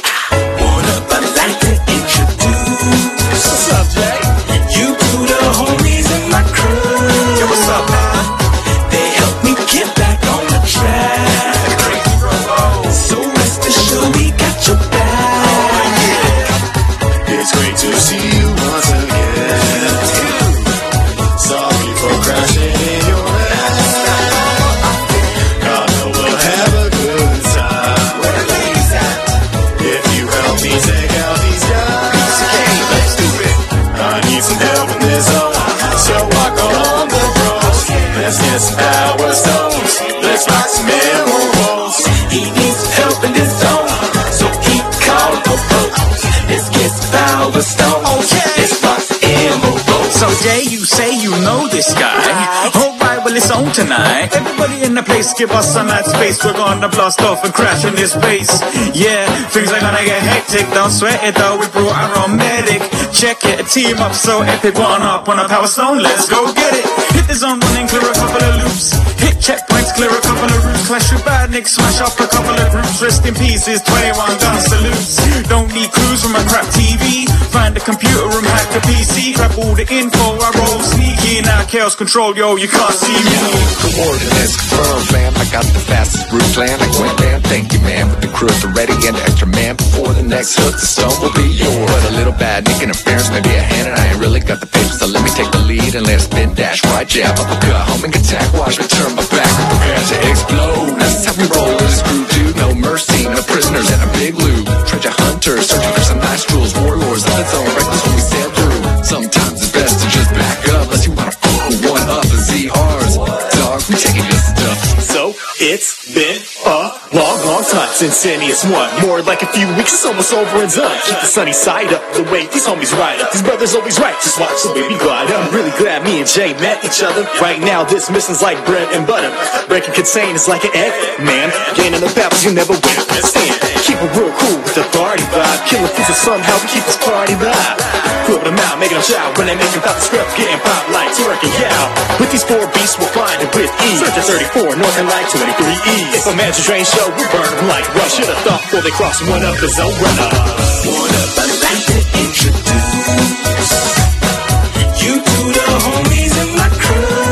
Tonight, everybody in the place, give us some ad space. We're gonna blast off and crash in this space. Yeah, things are gonna get hectic. Don't sweat it though, we brought our own medic. Check it, a team up so epic. One up on a power stone, let's go get it. Hit the zone running, clear a couple of loops. Hit checkpoints, clear a couple of routes. Clash with bad nicks, smash up a couple of groups. Rest in pieces, twenty-one gun salutes. Don't need clues from a crap T V. Find the computer room, hack the P C. Grab all the info, I roll sneaky. Now chaos control, yo, you can't see me. Coordinates confirmed, man. I got the fastest route plan. I went, man, thank you, man. With the crew at the ready and the extra man. Before the next hook, the stone will be yours. But a little bad nick interference, maybe a hand. And I ain't really got the papers, so let me take the lead. And let us spin, dash, right, jab, up a cut, homing attack. Watch me turn my back, prepare to explode. That's how we roll with this crew, dude. No mercy, no prisoners, and a big loot. Treasure hunters, searching for some nice tools. Warlords, let's all reckless when we sail through. Sometimes it's best to just back up, unless you wanna fuck one up and see ours. Dog, we taking this stuff. So, it's been a long, long time since Sinius won. More like a few weeks, it's almost over and done. Keep the sunny side up, the way these homies ride up. These brothers always right, just watch the way we glide up. I'm really glad me and Jay met each other. Right now, this mission's like bread and butter. Breaking contain is like an egg, man. Gaining the battles you never win. Stand. Keep it real cool with the party vibe. Killing things and somehow we keep this party live. Flipping them out, making them shout. When they make them pop the script, getting pop like twerking, yeah. With these four beasts, we'll find it with ease. Search thirty-four, northern like twenty-three E's. If a magic train show, we burn them like rush. Should have thought before they cross one up the zone runner. One up, I'd like to introduce you to the homies in my crew.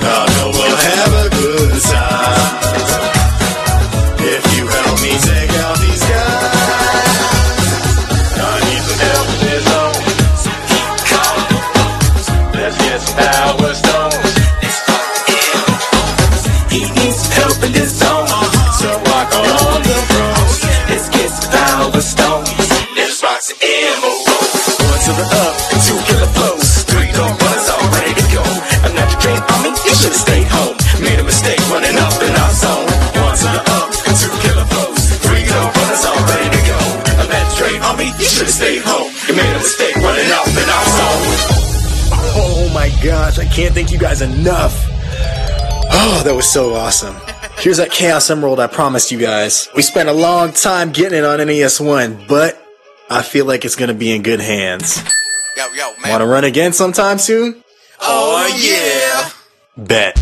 I know we'll have a good time. You should stay home. Made a mistake running up in our zone. One to the up, two killer blows, three no runners all ready to go. A bad trade on me. You should stay home. You made a mistake running up in our zone. Oh my gosh! I can't thank you guys enough. Oh, that was so awesome. Here's that Chaos Emerald I promised you guys. We spent a long time getting it on N E S one, but I feel like it's gonna be in good hands. Yo, yo, man. Wanna run again sometime soon? Oh, yeah! Bet.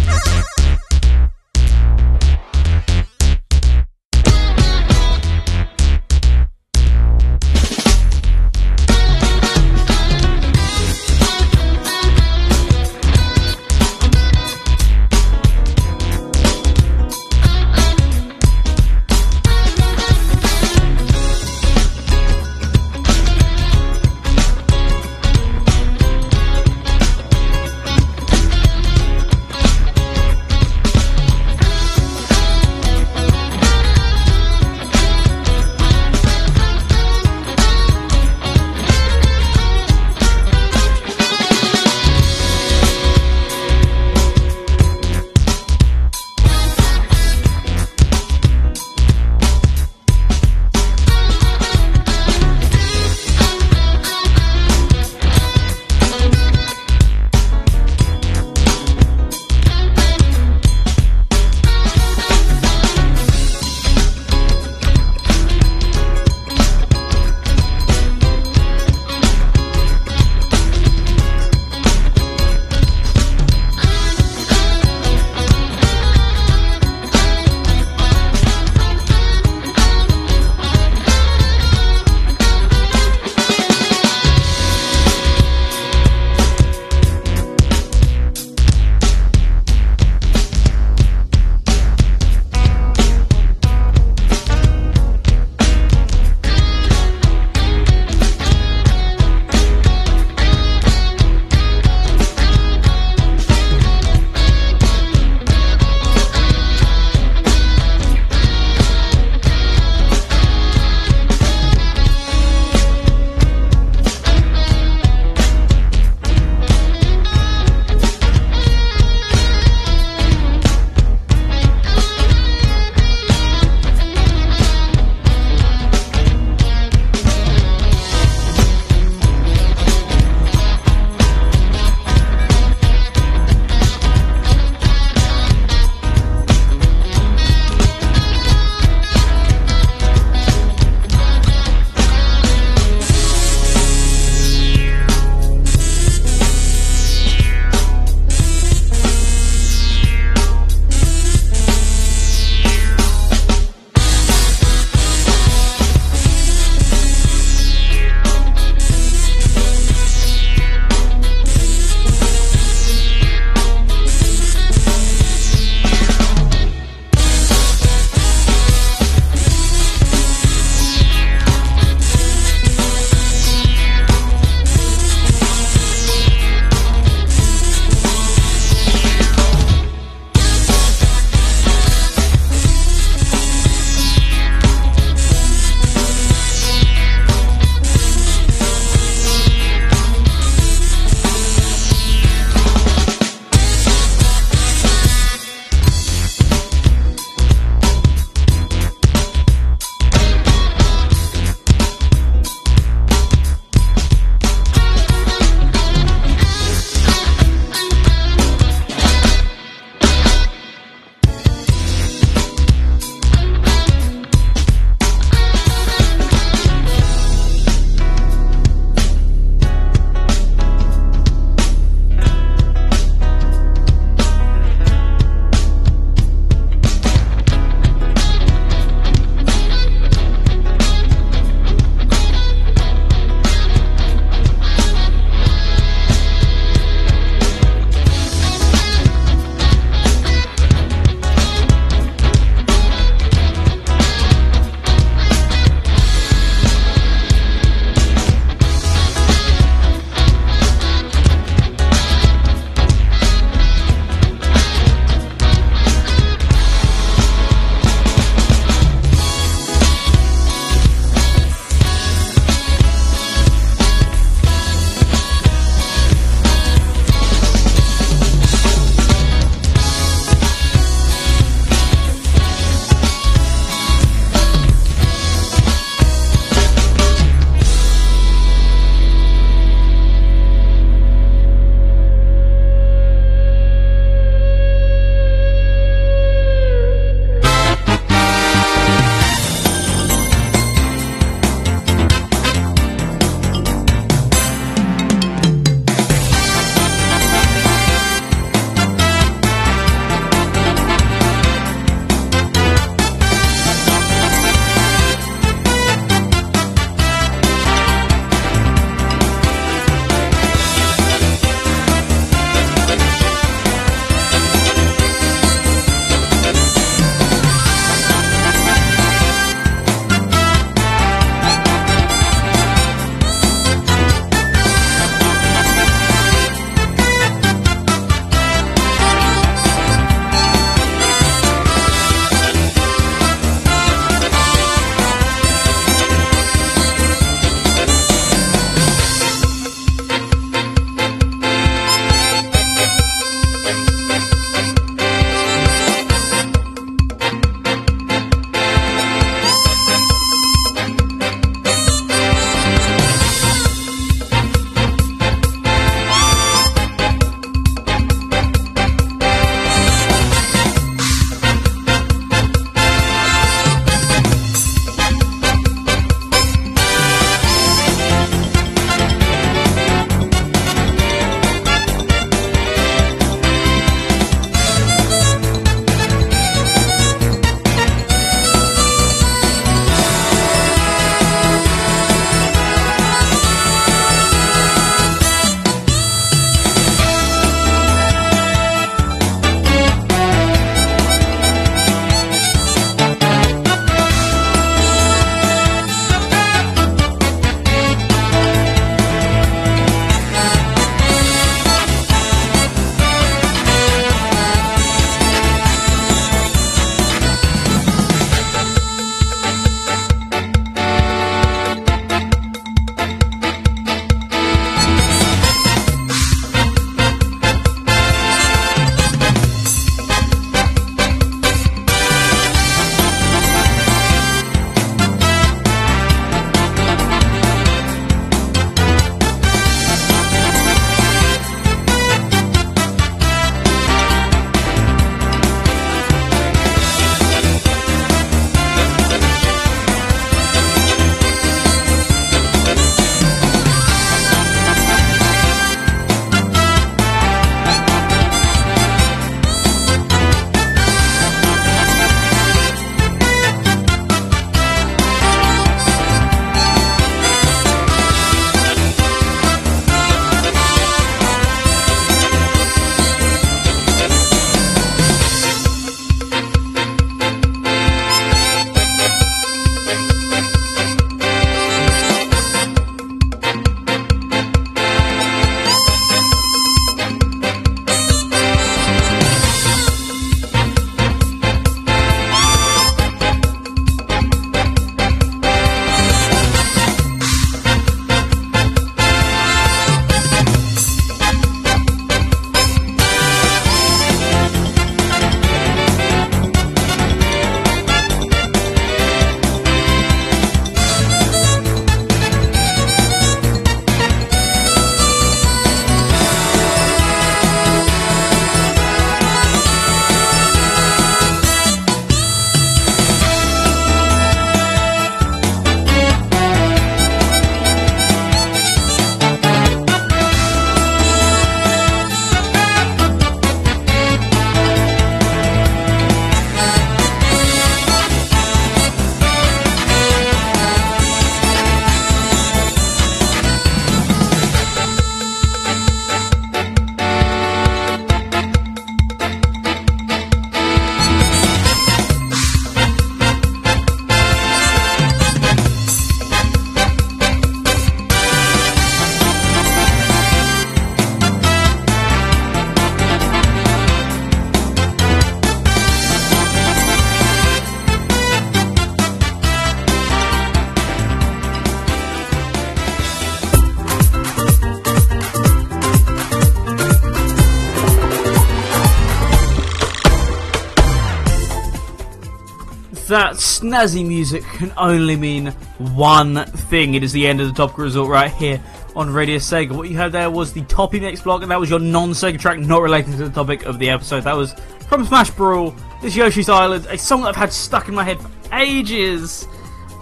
that snazzy music can only mean one thing. It is the end of the Topical Resort right here on Radio Sega. What you heard there was the Toppy Mix block, and that was your non-Sega track not relating to the topic of the episode. That was from Smash Brawl, this Yoshi's Island, a song that I've had stuck in my head for ages.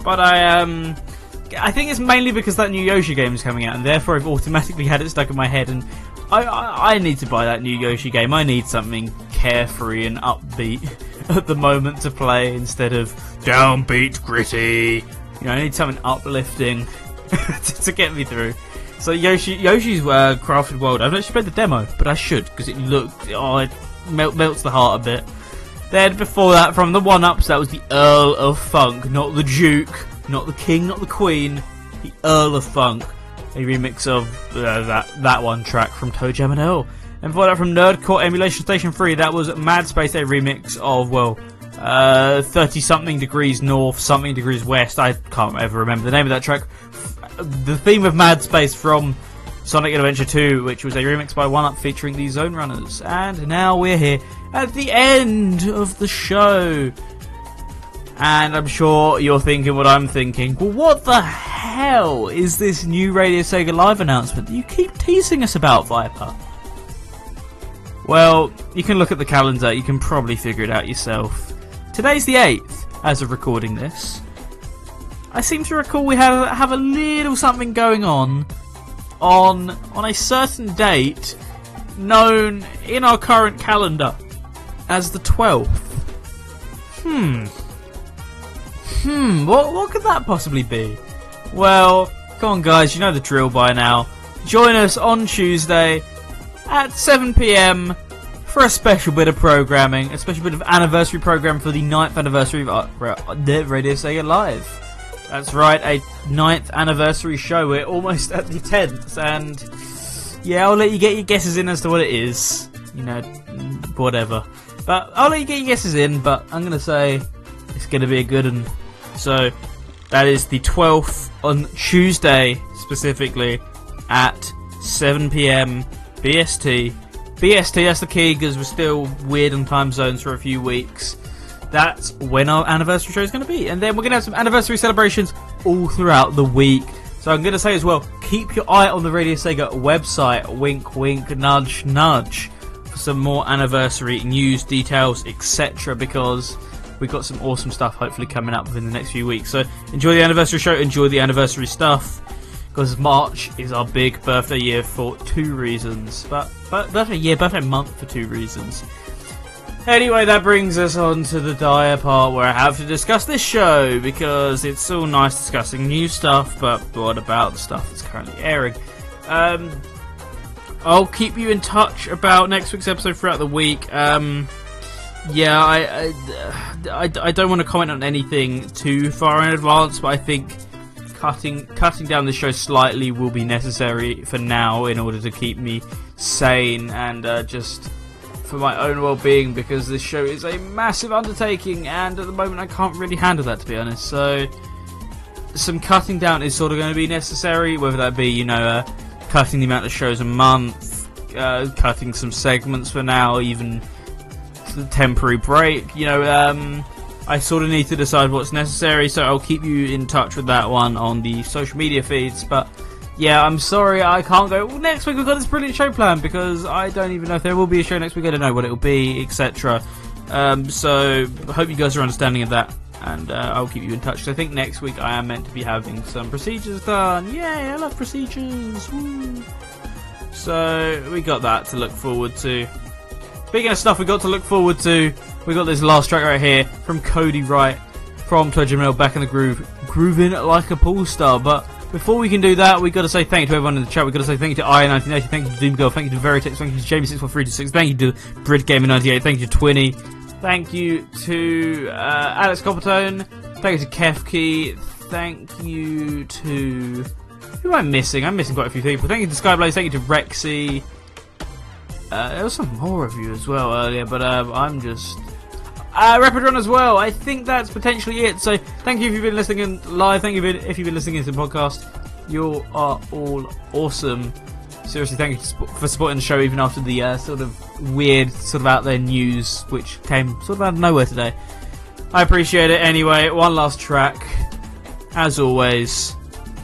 But I, um... I think it's mainly because that new Yoshi game is coming out, and therefore I've automatically had it stuck in my head, and I, I, I need to buy that new Yoshi game. I need something carefree and upbeat at the moment to play instead of downbeat gritty. You know, I need something uplifting to, to get me through. So Yoshi, Yoshi's uh, Crafted World, I've actually played the demo, but I should, because it looked, oh, it melt, melts the heart a bit. Then before that, from the one-ups, that was the Earl of Funk, not the Duke, not the King, not the Queen, the Earl of Funk. A remix of uh, that that one track from ToeJam and Earl. And before that, from Nerdcore Emulation Station three, that was Mad Space, a remix of, well, uh, thirty-something degrees north, something degrees west. I can't ever remember the name of that track. The theme of Mad Space from Sonic Adventure two, which was a remix by one up featuring the Zone Runners. And now we're here at the end of the show. And I'm sure you're thinking what I'm thinking. Well, what the hell is this new Radio Sega Live announcement that you keep teasing us about, Viper? Well, you can look at the calendar. You can probably figure it out yourself. Today's the eighth, as of recording this. I seem to recall we have, have a little something going on on on a certain date known in our current calendar as the twelfth. Hmm... Hmm, what what could that possibly be? Well, come on guys, you know the drill by now. Join us on Tuesday at seven p m for a special bit of programming, a special bit of anniversary program for the ninth anniversary of uh, Radio Sega Live. That's right, a ninth anniversary show. We're almost at the tenth, and yeah, I'll let you get your guesses in as to what it is. You know, whatever. But I'll let you get your guesses in, but I'm going to say it's going to be a good one. So that is the twelfth on Tuesday, specifically at seven p m B S T. B S T, that's the key, because we're still weird on time zones for a few weeks. That's when our anniversary show is going to be. And then we're going to have some anniversary celebrations all throughout the week. So I'm going to say as well, keep your eye on the Radio Sega website, wink, wink, nudge, nudge, for some more anniversary news, details, et cetera, because we've got some awesome stuff hopefully coming up within the next few weeks. So enjoy the anniversary show, enjoy the anniversary stuff, because March is our big birthday year for two reasons. But, but birthday year, birthday month for two reasons. Anyway, that brings us on to the dire part where I have to discuss this show, because it's all nice discussing new stuff, but what about the stuff that's currently airing? Um, I'll keep you in touch about next week's episode throughout the week. Um... Yeah, I, I, I, I don't want to comment on anything too far in advance, but I think cutting cutting down the show slightly will be necessary for now in order to keep me sane and uh, just for my own well-being, because this show is a massive undertaking, and at the moment I can't really handle that, to be honest. So some cutting down is sort of going to be necessary, whether that be, you know, uh, cutting the amount of shows a month, uh, cutting some segments for now, even the temporary break. You know, um, I sort of need to decide what's necessary, so I'll keep you in touch with that one on the social media feeds. But yeah, I'm sorry I can't go, well, next week we've got this brilliant show planned, because I don't even know if there will be a show next week. I don't know what it will be, etc. Um, so I hope you guys are understanding of that, and uh, I'll keep you in touch. So I think next week I am meant to be having some procedures done. Yay, I love procedures. Woo. So we got that to look forward to. Speaking of stuff we got to look forward to, we got this last track right here from Cody Wright from Tojemono, Earl Back in the Groove, grooving like a pool star. But before we can do that, we got to say thank you to everyone in the chat. We got to say thank you to I nineteen eighty, thank you to Doomgirl, thank you to Veritex, thank you to Jamie six one three two six, thank you to BrickGamer ninety-eight, thank you to Twinny, thank you to uh, Alex Coppertone, thank you to Kefke, thank you to, who am I missing? I'm missing quite a few people. Thank you to Skyblaze, thank you to Rexy. Uh, there was some more of you as well earlier, but um, I'm just... Uh, Rapidrun as well. I think that's potentially it. So thank you if you've been listening in live. Thank you if you've been listening to the podcast. You are all awesome. Seriously, thank you for supporting the show even after the uh, sort of weird, sort of out there news, which came sort of out of nowhere today. I appreciate it anyway. One last track, as always.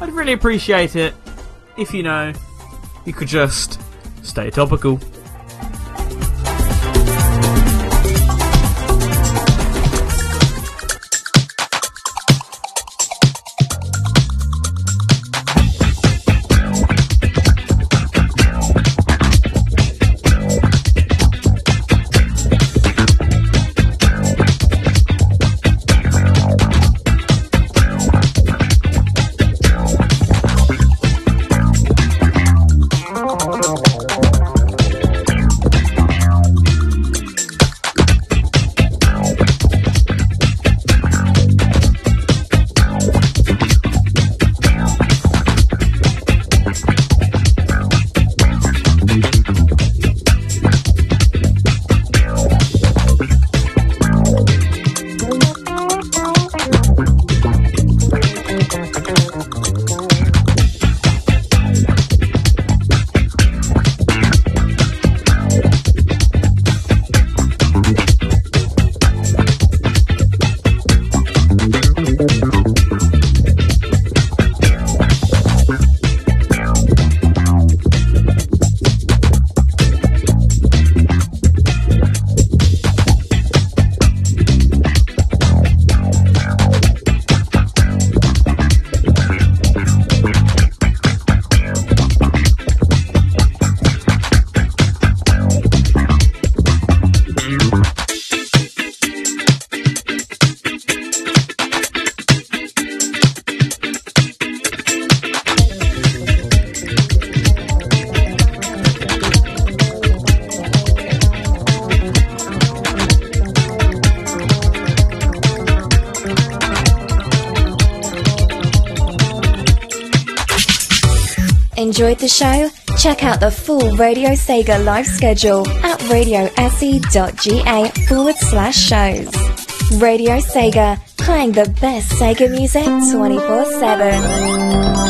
I'd really appreciate it if, you know, you could just stay topical. Enjoyed the show? Check out the full Radio Sega live schedule at radiose.ga forward slash shows. Radio Sega, playing the best Sega music twenty-four seven.